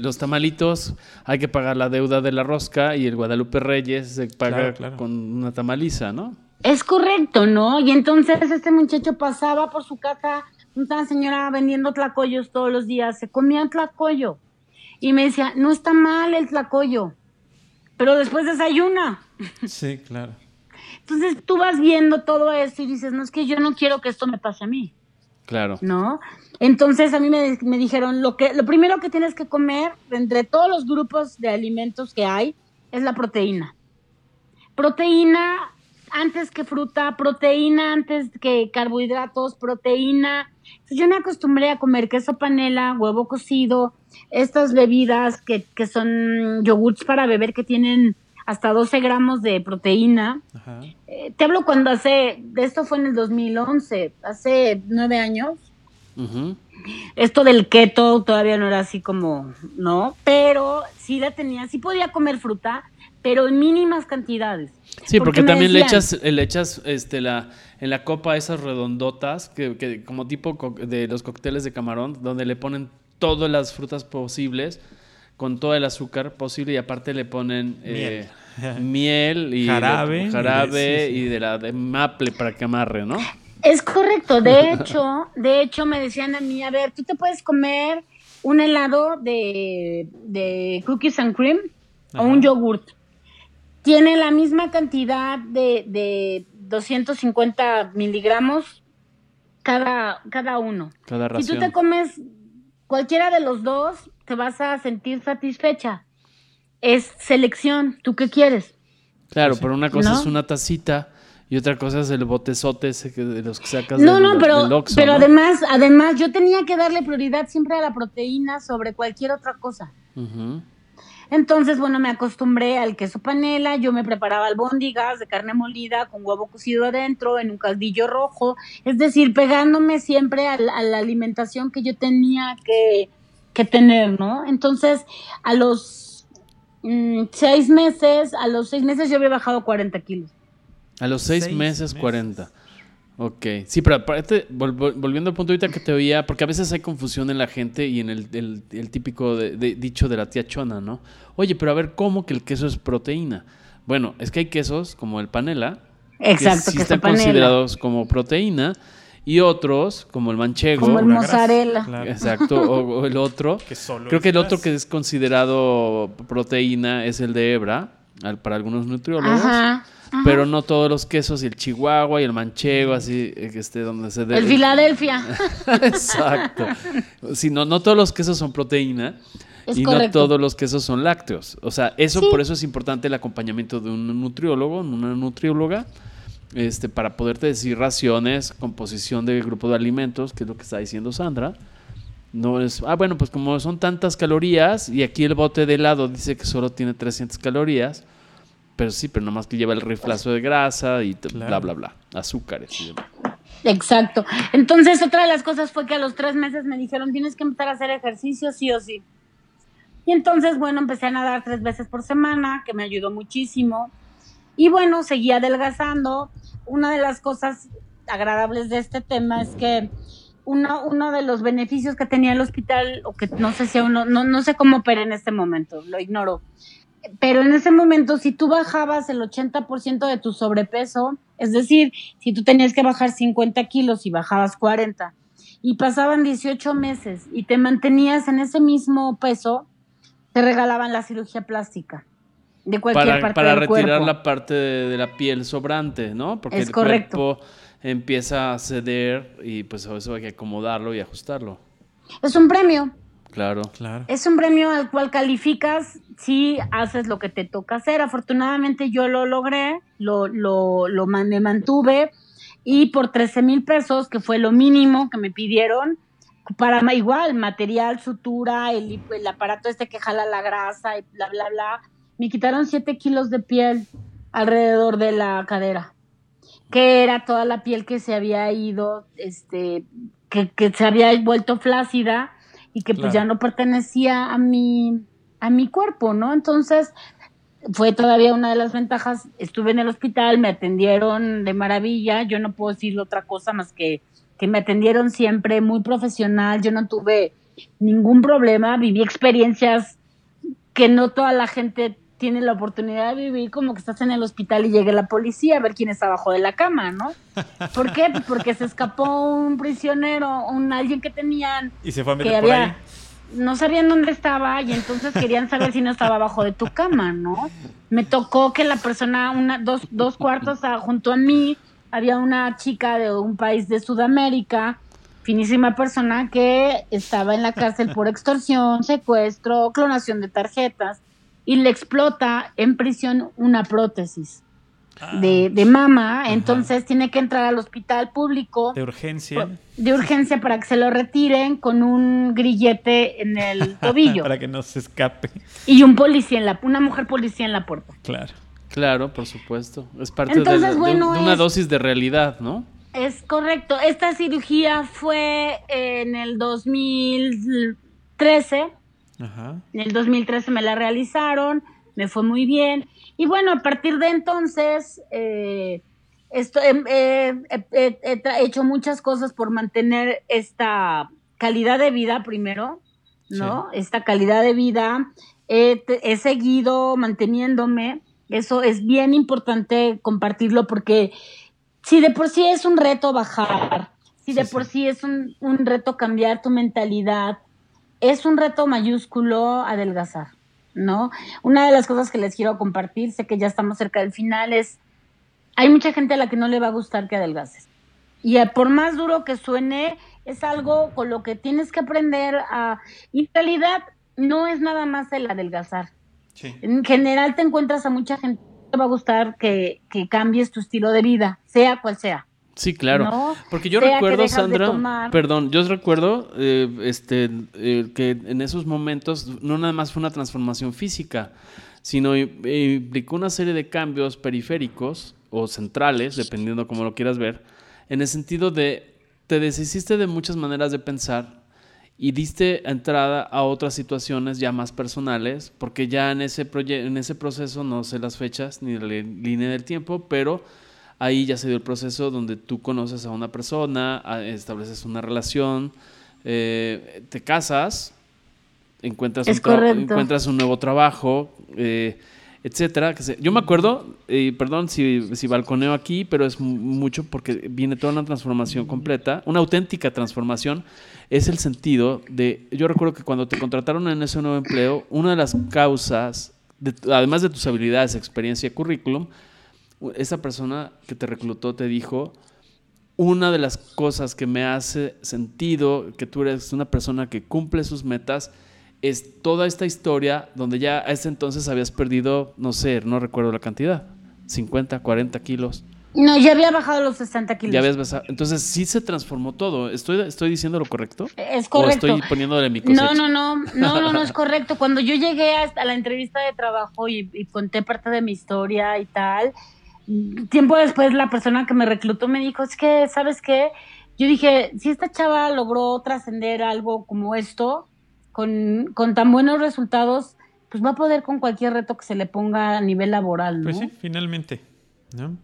los tamalitos, hay que pagar la deuda de la rosca y el Guadalupe Reyes se paga con una tamaliza, ¿no? Es correcto, ¿no? Y entonces este muchacho pasaba por su casa, una señora vendiendo tlacoyos todos los días, se comía tlacoyo. Y me decía, no está mal el tlacoyo, pero después desayuna. Sí, claro. Entonces tú vas viendo todo esto y dices, no, es que yo no quiero que esto me pase a mí. Claro. ¿No? Entonces a mí me dijeron, lo primero que tienes que comer, entre todos los grupos de alimentos que hay, es la proteína. antes que fruta, proteína antes que carbohidratos, proteína. Entonces, yo me acostumbré a comer queso panela, huevo cocido, estas bebidas que son yogurts para beber que tienen hasta 12 gramos de proteína. Ajá. Te hablo cuando esto fue en el 2011, hace 9 años. Uh-huh. Esto del keto todavía no era así como, ¿no? Pero sí la tenía, sí podía comer fruta, pero en mínimas cantidades. Sí, porque también le echas en la copa esas redondotas, que como tipo de los cócteles de camarón, donde le ponen todas las frutas posibles, con todo el azúcar posible, y aparte le ponen miel y jarabe sí. Y de la de maple para que amarre, ¿no? Es correcto. De hecho me decían a mí, a ver, tú te puedes comer un helado de cookies and cream. Ajá. O un yogurt. Tiene la misma cantidad de 250 miligramos cada uno. Cada ración. Si tú te comes cualquiera de los dos, te vas a sentir satisfecha. Es selección. ¿Tú qué quieres? Claro, pero una cosa, ¿no?, es una tacita y otra cosa es el botezote ese de los que sacas del Oxxo. Pero ¿no? además yo tenía que darle prioridad siempre a la proteína sobre cualquier otra cosa. Uh-huh. Entonces, bueno, me acostumbré al queso panela, yo me preparaba albóndigas de carne molida con huevo cocido adentro en un caldillo rojo, es decir, pegándome siempre a la alimentación que yo tenía que tener, ¿no? Entonces, a los 6 meses yo había bajado 40 kilos. A los 6 meses, 40. Ok, sí, pero aparte, volviendo al punto ahorita que te oía, porque a veces hay confusión en la gente y en el típico dicho de la tía chona, ¿no? Oye, pero a ver, ¿cómo que el queso es proteína? Bueno, es que hay quesos como el panela, exacto, que sí están considerados como proteína, y otros, como el manchego. Como el mozzarella. Claro. Exacto, o el otro. Que solo creo que el otro que es considerado proteína es el de hebra, para algunos nutriólogos. Ajá. Ajá. Pero no todos los quesos, y el chihuahua y el manchego, así donde se debe. El Filadelfia. Exacto. Sino, no todos los quesos son proteína, es y correcto. No todos los quesos son lácteos. O sea, eso, sí. Por eso es importante el acompañamiento de un nutriólogo, una nutrióloga, para poderte decir raciones, composición de grupo de alimentos, que es lo que está diciendo Sandra. No es, bueno, pues como son tantas calorías, y aquí el bote de helado dice que solo tiene 300 calorías. Pero sí, pero nomás que lleva el riflazo de grasa y claro. Bla, bla, bla, azúcares. Y demás. Exacto. Entonces, otra de las cosas fue que a los 3 meses me dijeron, tienes que empezar a hacer ejercicio sí o sí. Y entonces, bueno, empecé a nadar 3 veces por semana, que me ayudó muchísimo. Y bueno, seguí adelgazando. Una de las cosas agradables de este tema es que uno de los beneficios que tenía el hospital, o que no sé si aún no sé cómo opera en este momento, lo ignoro. Pero en ese momento, si tú bajabas el 80% de tu sobrepeso, es decir, si tú tenías que bajar 50 kilos y bajabas 40, y pasaban 18 meses y te mantenías en ese mismo peso, te regalaban la cirugía plástica de cualquier parte del cuerpo. Para retirar la parte de la piel sobrante, ¿no? Porque el cuerpo empieza a ceder y pues eso hay que acomodarlo y ajustarlo. Es un premio. Claro. Es un premio al cual calificas si haces lo que te toca hacer. Afortunadamente yo lo logré, me mantuve, y por 13,000 pesos, que fue lo mínimo que me pidieron, para igual, material, sutura, el aparato que jala la grasa y bla, bla, bla, me quitaron 7 kilos de piel alrededor de la cadera, que era toda la piel que se había ido, que se había vuelto flácida, y que pues ya no pertenecía a mi cuerpo, ¿no? Entonces fue todavía una de las ventajas. Estuve en el hospital, me atendieron de maravilla, yo no puedo decir otra cosa más que me atendieron siempre muy profesional, yo no tuve ningún problema, viví experiencias que no toda la gente tiene la oportunidad de vivir, como que estás en el hospital y llega la policía a ver quién está abajo de la cama, ¿no? ¿Por qué? Pues porque se escapó un prisionero, alguien que tenían... Y se fue a meter por ahí. No sabían dónde estaba y entonces querían saber si no estaba abajo de tu cama, ¿no? Me tocó que la persona, dos cuartos junto a mí, había una chica de un país de Sudamérica, finísima persona, que estaba en la cárcel por extorsión, secuestro, clonación de tarjetas, y le explota en prisión una prótesis. de mama, ajá, entonces tiene que entrar al hospital público de urgencia para que se lo retiren con un grillete en el tobillo para que no se escape, y un policía en una mujer policía en la puerta. Claro, por supuesto, es parte de una dosis de realidad, ¿no? Es correcto. Esta cirugía fue en el 2013. Ajá. En el 2013 me la realizaron, me fue muy bien. Y bueno, a partir de entonces he hecho muchas cosas por mantener esta calidad de vida primero, ¿no? Sí. Esta calidad de vida he seguido manteniéndome. Eso es bien importante compartirlo, porque si de por sí es un reto bajar, si de por sí es un reto cambiar tu mentalidad, es un reto mayúsculo adelgazar, ¿no? Una de las cosas que les quiero compartir, sé que ya estamos cerca del final, es hay mucha gente a la que no le va a gustar que adelgaces. Y por más duro que suene, es algo con lo que tienes que aprender a... Y en realidad no es nada más el adelgazar. Sí. En general te encuentras a mucha gente te va a gustar que cambies tu estilo de vida, sea cual sea. Sí, claro. ¿No? Porque yo recuerdo, Sandra, perdón, yo recuerdo que en esos momentos no nada más fue una transformación física, sino implicó una serie de cambios periféricos o centrales, dependiendo cómo lo quieras ver, en el sentido de te deshiciste de muchas maneras de pensar y diste entrada a otras situaciones ya más personales, porque ya en ese proceso, no sé las fechas ni la línea del tiempo, pero ahí ya se dio el proceso donde tú conoces a una persona, estableces una relación, te casas, encuentras un nuevo trabajo, etcétera. Yo me acuerdo, perdón si balconeo aquí, pero es mucho porque viene toda una transformación completa, una auténtica transformación. Es el sentido de, yo recuerdo que cuando te contrataron en ese nuevo empleo, una de las causas, además de tus habilidades, experiencia y currículum, esa persona que te reclutó te dijo, una de las cosas que me hace sentido que tú eres una persona que cumple sus metas es toda esta historia donde ya a ese entonces habías perdido, no sé, no recuerdo la cantidad, 50, 40 kilos. No, ya había bajado los 60 kilos. Ya habías bajado. Entonces sí se transformó todo. ¿Estoy diciendo lo correcto? Es correcto. ¿O estoy poniéndole mi cosecha? No, es correcto. Cuando yo llegué a la entrevista de trabajo y conté parte de mi historia y tal, tiempo después la persona que me reclutó me dijo, es que, ¿sabes qué? Yo dije, si esta chava logró trascender algo como esto, con tan buenos resultados, pues va a poder con cualquier reto que se le ponga a nivel laboral, ¿no? Pues sí, finalmente, ¿no?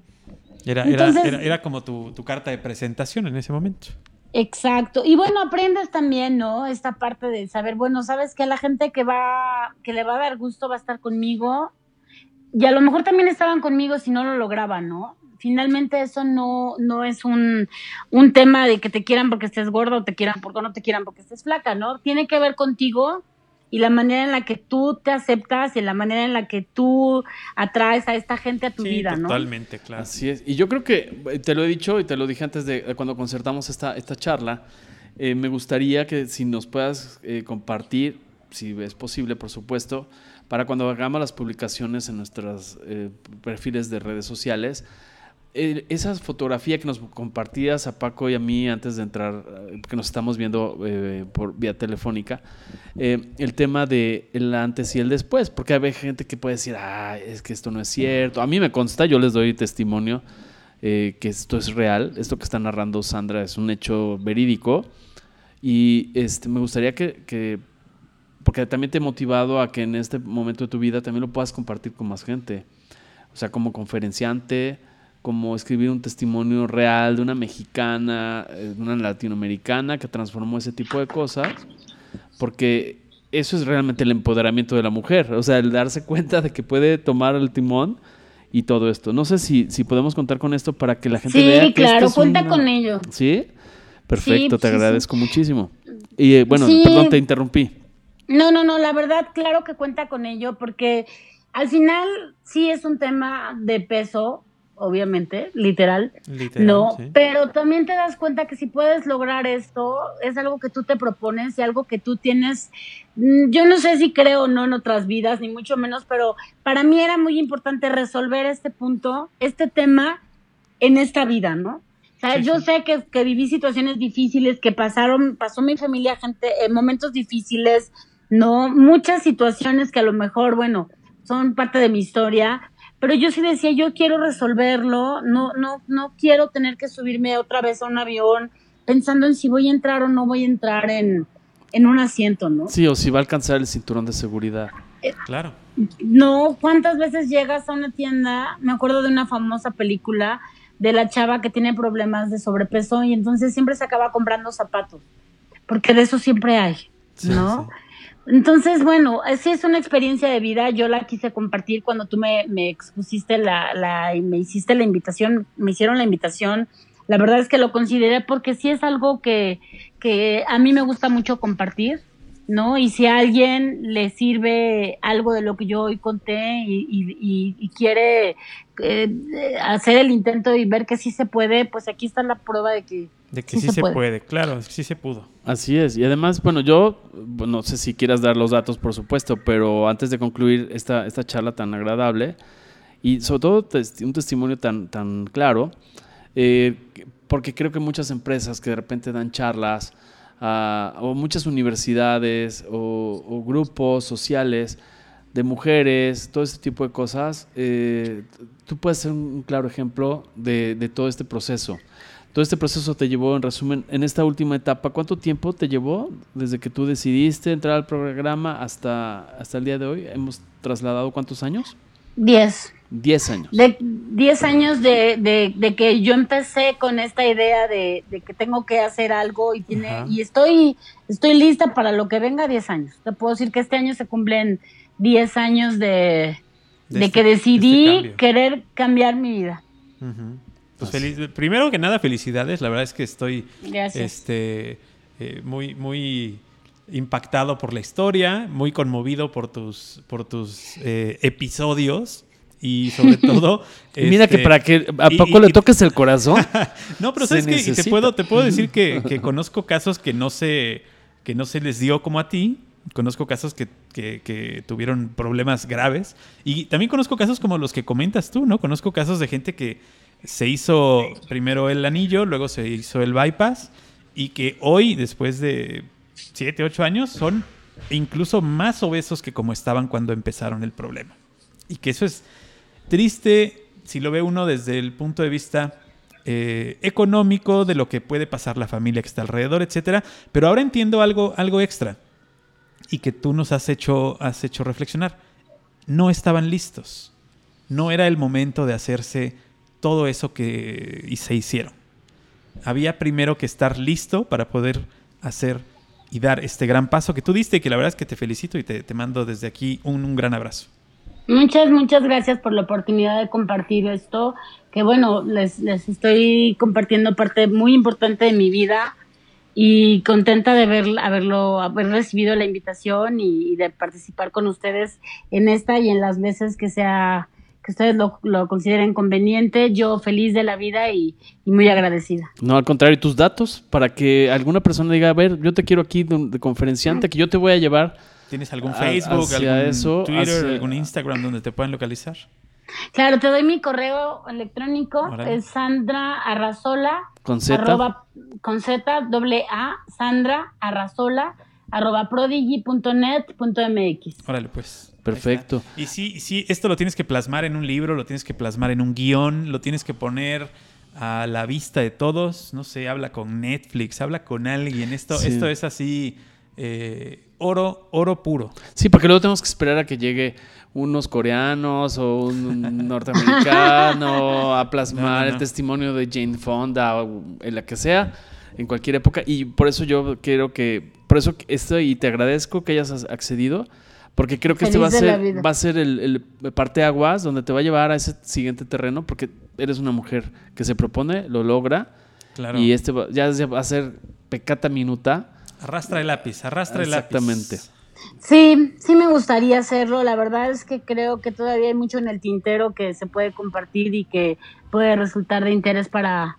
Entonces, era como tu carta de presentación en ese momento. Exacto. Y bueno, aprendes también, ¿no? Esta parte de saber, bueno, sabes que la gente que le va a dar gusto va a estar conmigo, y a lo mejor también estaban conmigo si no lo lograban, ¿no? Finalmente eso no es un tema de que te quieran porque estés gordo o te quieran porque no te quieran porque estés flaca, ¿no? Tiene que ver contigo y la manera en la que tú te aceptas y la manera en la que tú atraes a esta gente a tu vida, ¿no? Sí, totalmente, claro. Así es. Y yo creo que te lo he dicho y te lo dije antes de cuando concertamos esta charla, me gustaría que si nos puedas compartir, si es posible, por supuesto, para cuando hagamos las publicaciones en nuestros perfiles de redes sociales, esa fotografía que nos compartías a Paco y a mí antes de entrar, que nos estamos viendo por vía telefónica, el tema de el antes y el después, porque hay gente que puede decir, es que esto no es cierto. A mí me consta, yo les doy testimonio que esto es real, esto que está narrando Sandra es un hecho verídico, y me gustaría que porque también te he motivado a que en este momento de tu vida también lo puedas compartir con más gente, o sea, como conferenciante, como escribir un testimonio real de una mexicana, de una latinoamericana que transformó ese tipo de cosas, porque eso es realmente el empoderamiento de la mujer, o sea, el darse cuenta de que puede tomar el timón y todo esto. No sé si podemos contar con esto para que la gente vea. Sí, claro, cuenta con ello. ¿Sí? Perfecto, te agradezco muchísimo. Y bueno, perdón, te interrumpí. No, la verdad, claro que cuenta con ello, porque al final sí es un tema de peso, obviamente, literal no, sí. Pero también te das cuenta que si puedes lograr esto, es algo que tú te propones y algo que tú tienes. Yo no sé si creo o no en otras vidas, ni mucho menos, pero para mí era muy importante resolver este punto, este tema en esta vida, ¿no? O sea, sí, yo sé que viví situaciones difíciles, que pasó mi familia, gente, momentos difíciles, ¿no? Muchas situaciones que a lo mejor, bueno, son parte de mi historia, pero yo sí decía, yo quiero resolverlo, no quiero tener que subirme otra vez a un avión pensando en si voy a entrar o no voy a entrar en un asiento, ¿no? Sí, o si va a alcanzar el cinturón de seguridad. Claro. No, ¿cuántas veces llegas a una tienda? Me acuerdo de una famosa película de la chava que tiene problemas de sobrepeso y entonces siempre se acaba comprando zapatos, porque de eso siempre hay, ¿no? Sí, sí. Entonces, bueno, sí es una experiencia de vida. Yo la quise compartir cuando tú me expusiste me hiciste la invitación, me hicieron la invitación. La verdad es que lo consideré porque sí es algo que a mí me gusta mucho compartir, ¿no? Y si a alguien le sirve algo de lo que yo hoy conté y quiere hacer el intento y ver que sí se puede, pues aquí está la prueba de que sí se puede, claro, sí se pudo. Así es, y además, bueno, yo no sé si quieras dar los datos, por supuesto, pero antes de concluir esta charla tan agradable y sobre todo un testimonio tan claro, porque creo que muchas empresas que de repente dan charlas o muchas universidades o grupos sociales de mujeres, todo este tipo de cosas, tú puedes ser un claro ejemplo de todo este proceso. Todo este proceso te llevó, en resumen, en esta última etapa, ¿cuánto tiempo te llevó desde que tú decidiste entrar al programa hasta el día de hoy? ¿Hemos trasladado cuántos años? 10. 10 años. 10 años de que yo empecé con esta idea de que tengo que hacer algo y estoy lista para lo que venga. 10 años. Te puedo decir que este año se cumplen 10 años de que decidí querer cambiar mi vida. Uh-huh. Pues primero que nada, felicidades. La verdad es que estoy muy, muy impactado por la historia, muy conmovido por tus episodios y sobre todo... Mira que para que a poco le toques el corazón. No, pero sabes que te puedo decir que conozco casos que no se les dio como a ti. Conozco casos que tuvieron problemas graves y también conozco casos como los que comentas tú, ¿no? Conozco casos de gente que se hizo primero el anillo, luego se hizo el bypass y que hoy, después de 7, 8 años, son incluso más obesos que como estaban cuando empezaron el problema. Y que eso es triste si lo ve uno desde el punto de vista económico, de lo que puede pasar la familia que está alrededor, etcétera. Pero ahora entiendo algo extra y que tú nos has hecho reflexionar. No estaban listos. No era el momento de hacerse todo eso que se hicieron. Había primero que estar listo para poder hacer y dar este gran paso que tú diste y que la verdad es que te felicito y te mando desde aquí un gran abrazo. Muchas gracias por la oportunidad de compartir esto, que bueno, les estoy compartiendo parte muy importante de mi vida y contenta de haber recibido la invitación y de participar con ustedes en esta y en las veces que ustedes lo consideren conveniente. Yo feliz de la vida y muy agradecida. No, al contrario, tus datos, para que alguna persona diga, a ver, yo te quiero aquí de conferenciante, que yo te voy a llevar. ¿Tienes algún Facebook, Twitter, algún Instagram donde te puedan localizar? Claro, te doy mi correo electrónico. Hola. Es Sandra Arrazola. ¿Con Z? Con Z, AA, Sandra Arrazola, prodigy.net.mx. Órale, pues. Perfecto. Y sí, esto lo tienes que plasmar en un libro, lo tienes que plasmar en un guión, lo tienes que poner a la vista de todos. No sé, habla con Netflix, habla con alguien. Esto es así, oro puro. Sí, porque luego tenemos que esperar a que llegue unos coreanos o un norteamericano a plasmar el testimonio de Jane Fonda o en la que sea, en cualquier época. Y por eso yo quiero que... Por eso y te agradezco que hayas accedido. Porque creo que va a ser el parteaguas donde te va a llevar a ese siguiente terreno, porque eres una mujer que se propone, lo logra. Claro. Y ya va a ser peccata minuta. Arrastra el lápiz. Exactamente. Sí, sí me gustaría hacerlo. La verdad es que creo que todavía hay mucho en el tintero que se puede compartir y que puede resultar de interés para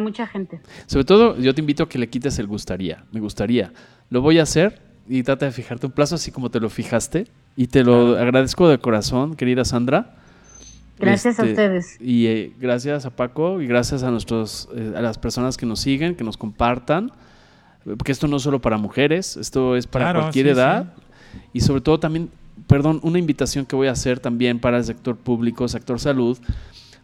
mucha gente. Sobre todo, yo te invito a que le quites el gustaría. Me gustaría. Lo voy a hacer y trata de fijarte un plazo así como te lo fijaste. Y te lo agradezco de corazón, querida Sandra. Gracias a ustedes. Y gracias a Paco y gracias a nuestros a las personas que nos siguen, que nos compartan. Porque esto no es solo para mujeres, esto es para cualquier edad. Sí. Y sobre todo también, una invitación que voy a hacer también para el sector público, sector salud,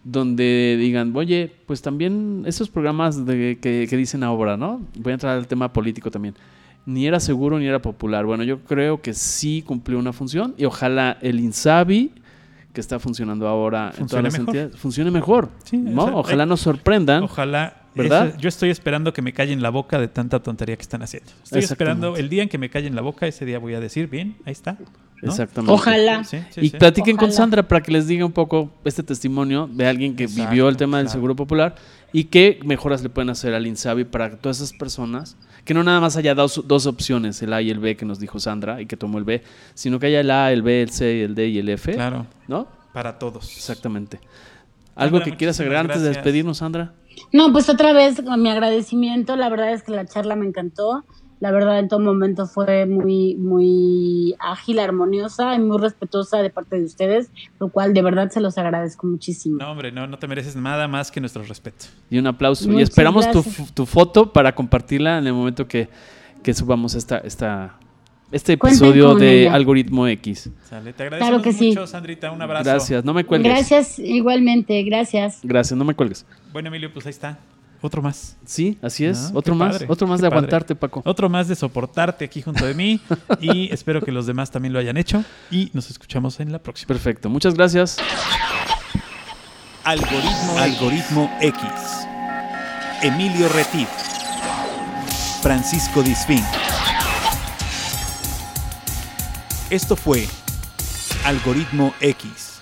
donde digan, oye, pues también esos programas que dicen ahora, ¿no? Voy a entrar al tema político también. Ni era seguro ni era popular. Bueno, yo creo que sí cumplió una función y ojalá el Insabi, que está funcionando ahora en todas las entidades, funcione mejor. Sí, ¿no? Ojalá nos sorprendan. Ojalá. ¿Verdad? Yo estoy esperando que me callen la boca de tanta tontería que están haciendo. Estoy esperando el día en que me callen la boca, ese día voy a decir, bien, ahí está, ¿no? Exactamente. Ojalá. Sí, platiquen con Sandra para que les diga un poco este testimonio de alguien que vivió el tema del Seguro Popular y qué mejoras le pueden hacer al Insabi para que todas esas personas, que no nada más haya dos opciones, el A y el B que nos dijo Sandra y que tomó el B, sino que haya el A, el B, el C, el D y el F. Claro. ¿No? Para todos. Exactamente. ¿Algo que quieras agregar antes de despedirnos, Sandra? No, pues otra vez mi agradecimiento. La verdad es que la charla me encantó. La verdad en todo momento fue muy, muy ágil, armoniosa y muy respetuosa de parte de ustedes, lo cual de verdad se los agradezco muchísimo. No, hombre, no te mereces nada más que nuestro respeto. Y un aplauso. Muchas y esperamos tu foto para compartirla en el momento que subamos este episodio de ella. Algoritmo X. Sale, te agradezco mucho, Sandrita. Un abrazo. Gracias, no me cuelgues. Gracias, igualmente, gracias. Gracias, no me cuelgues. Bueno, Emilio, pues ahí está. Otro más. Sí, así es. Otro más de aguantarte, Paco. Otro más de soportarte aquí junto de mí. Y espero que los demás también lo hayan hecho. Y nos escuchamos en la próxima. Perfecto, muchas gracias. Algoritmo X. Emilio Rettig. Francisco Disfín. Esto fue Algoritmo X.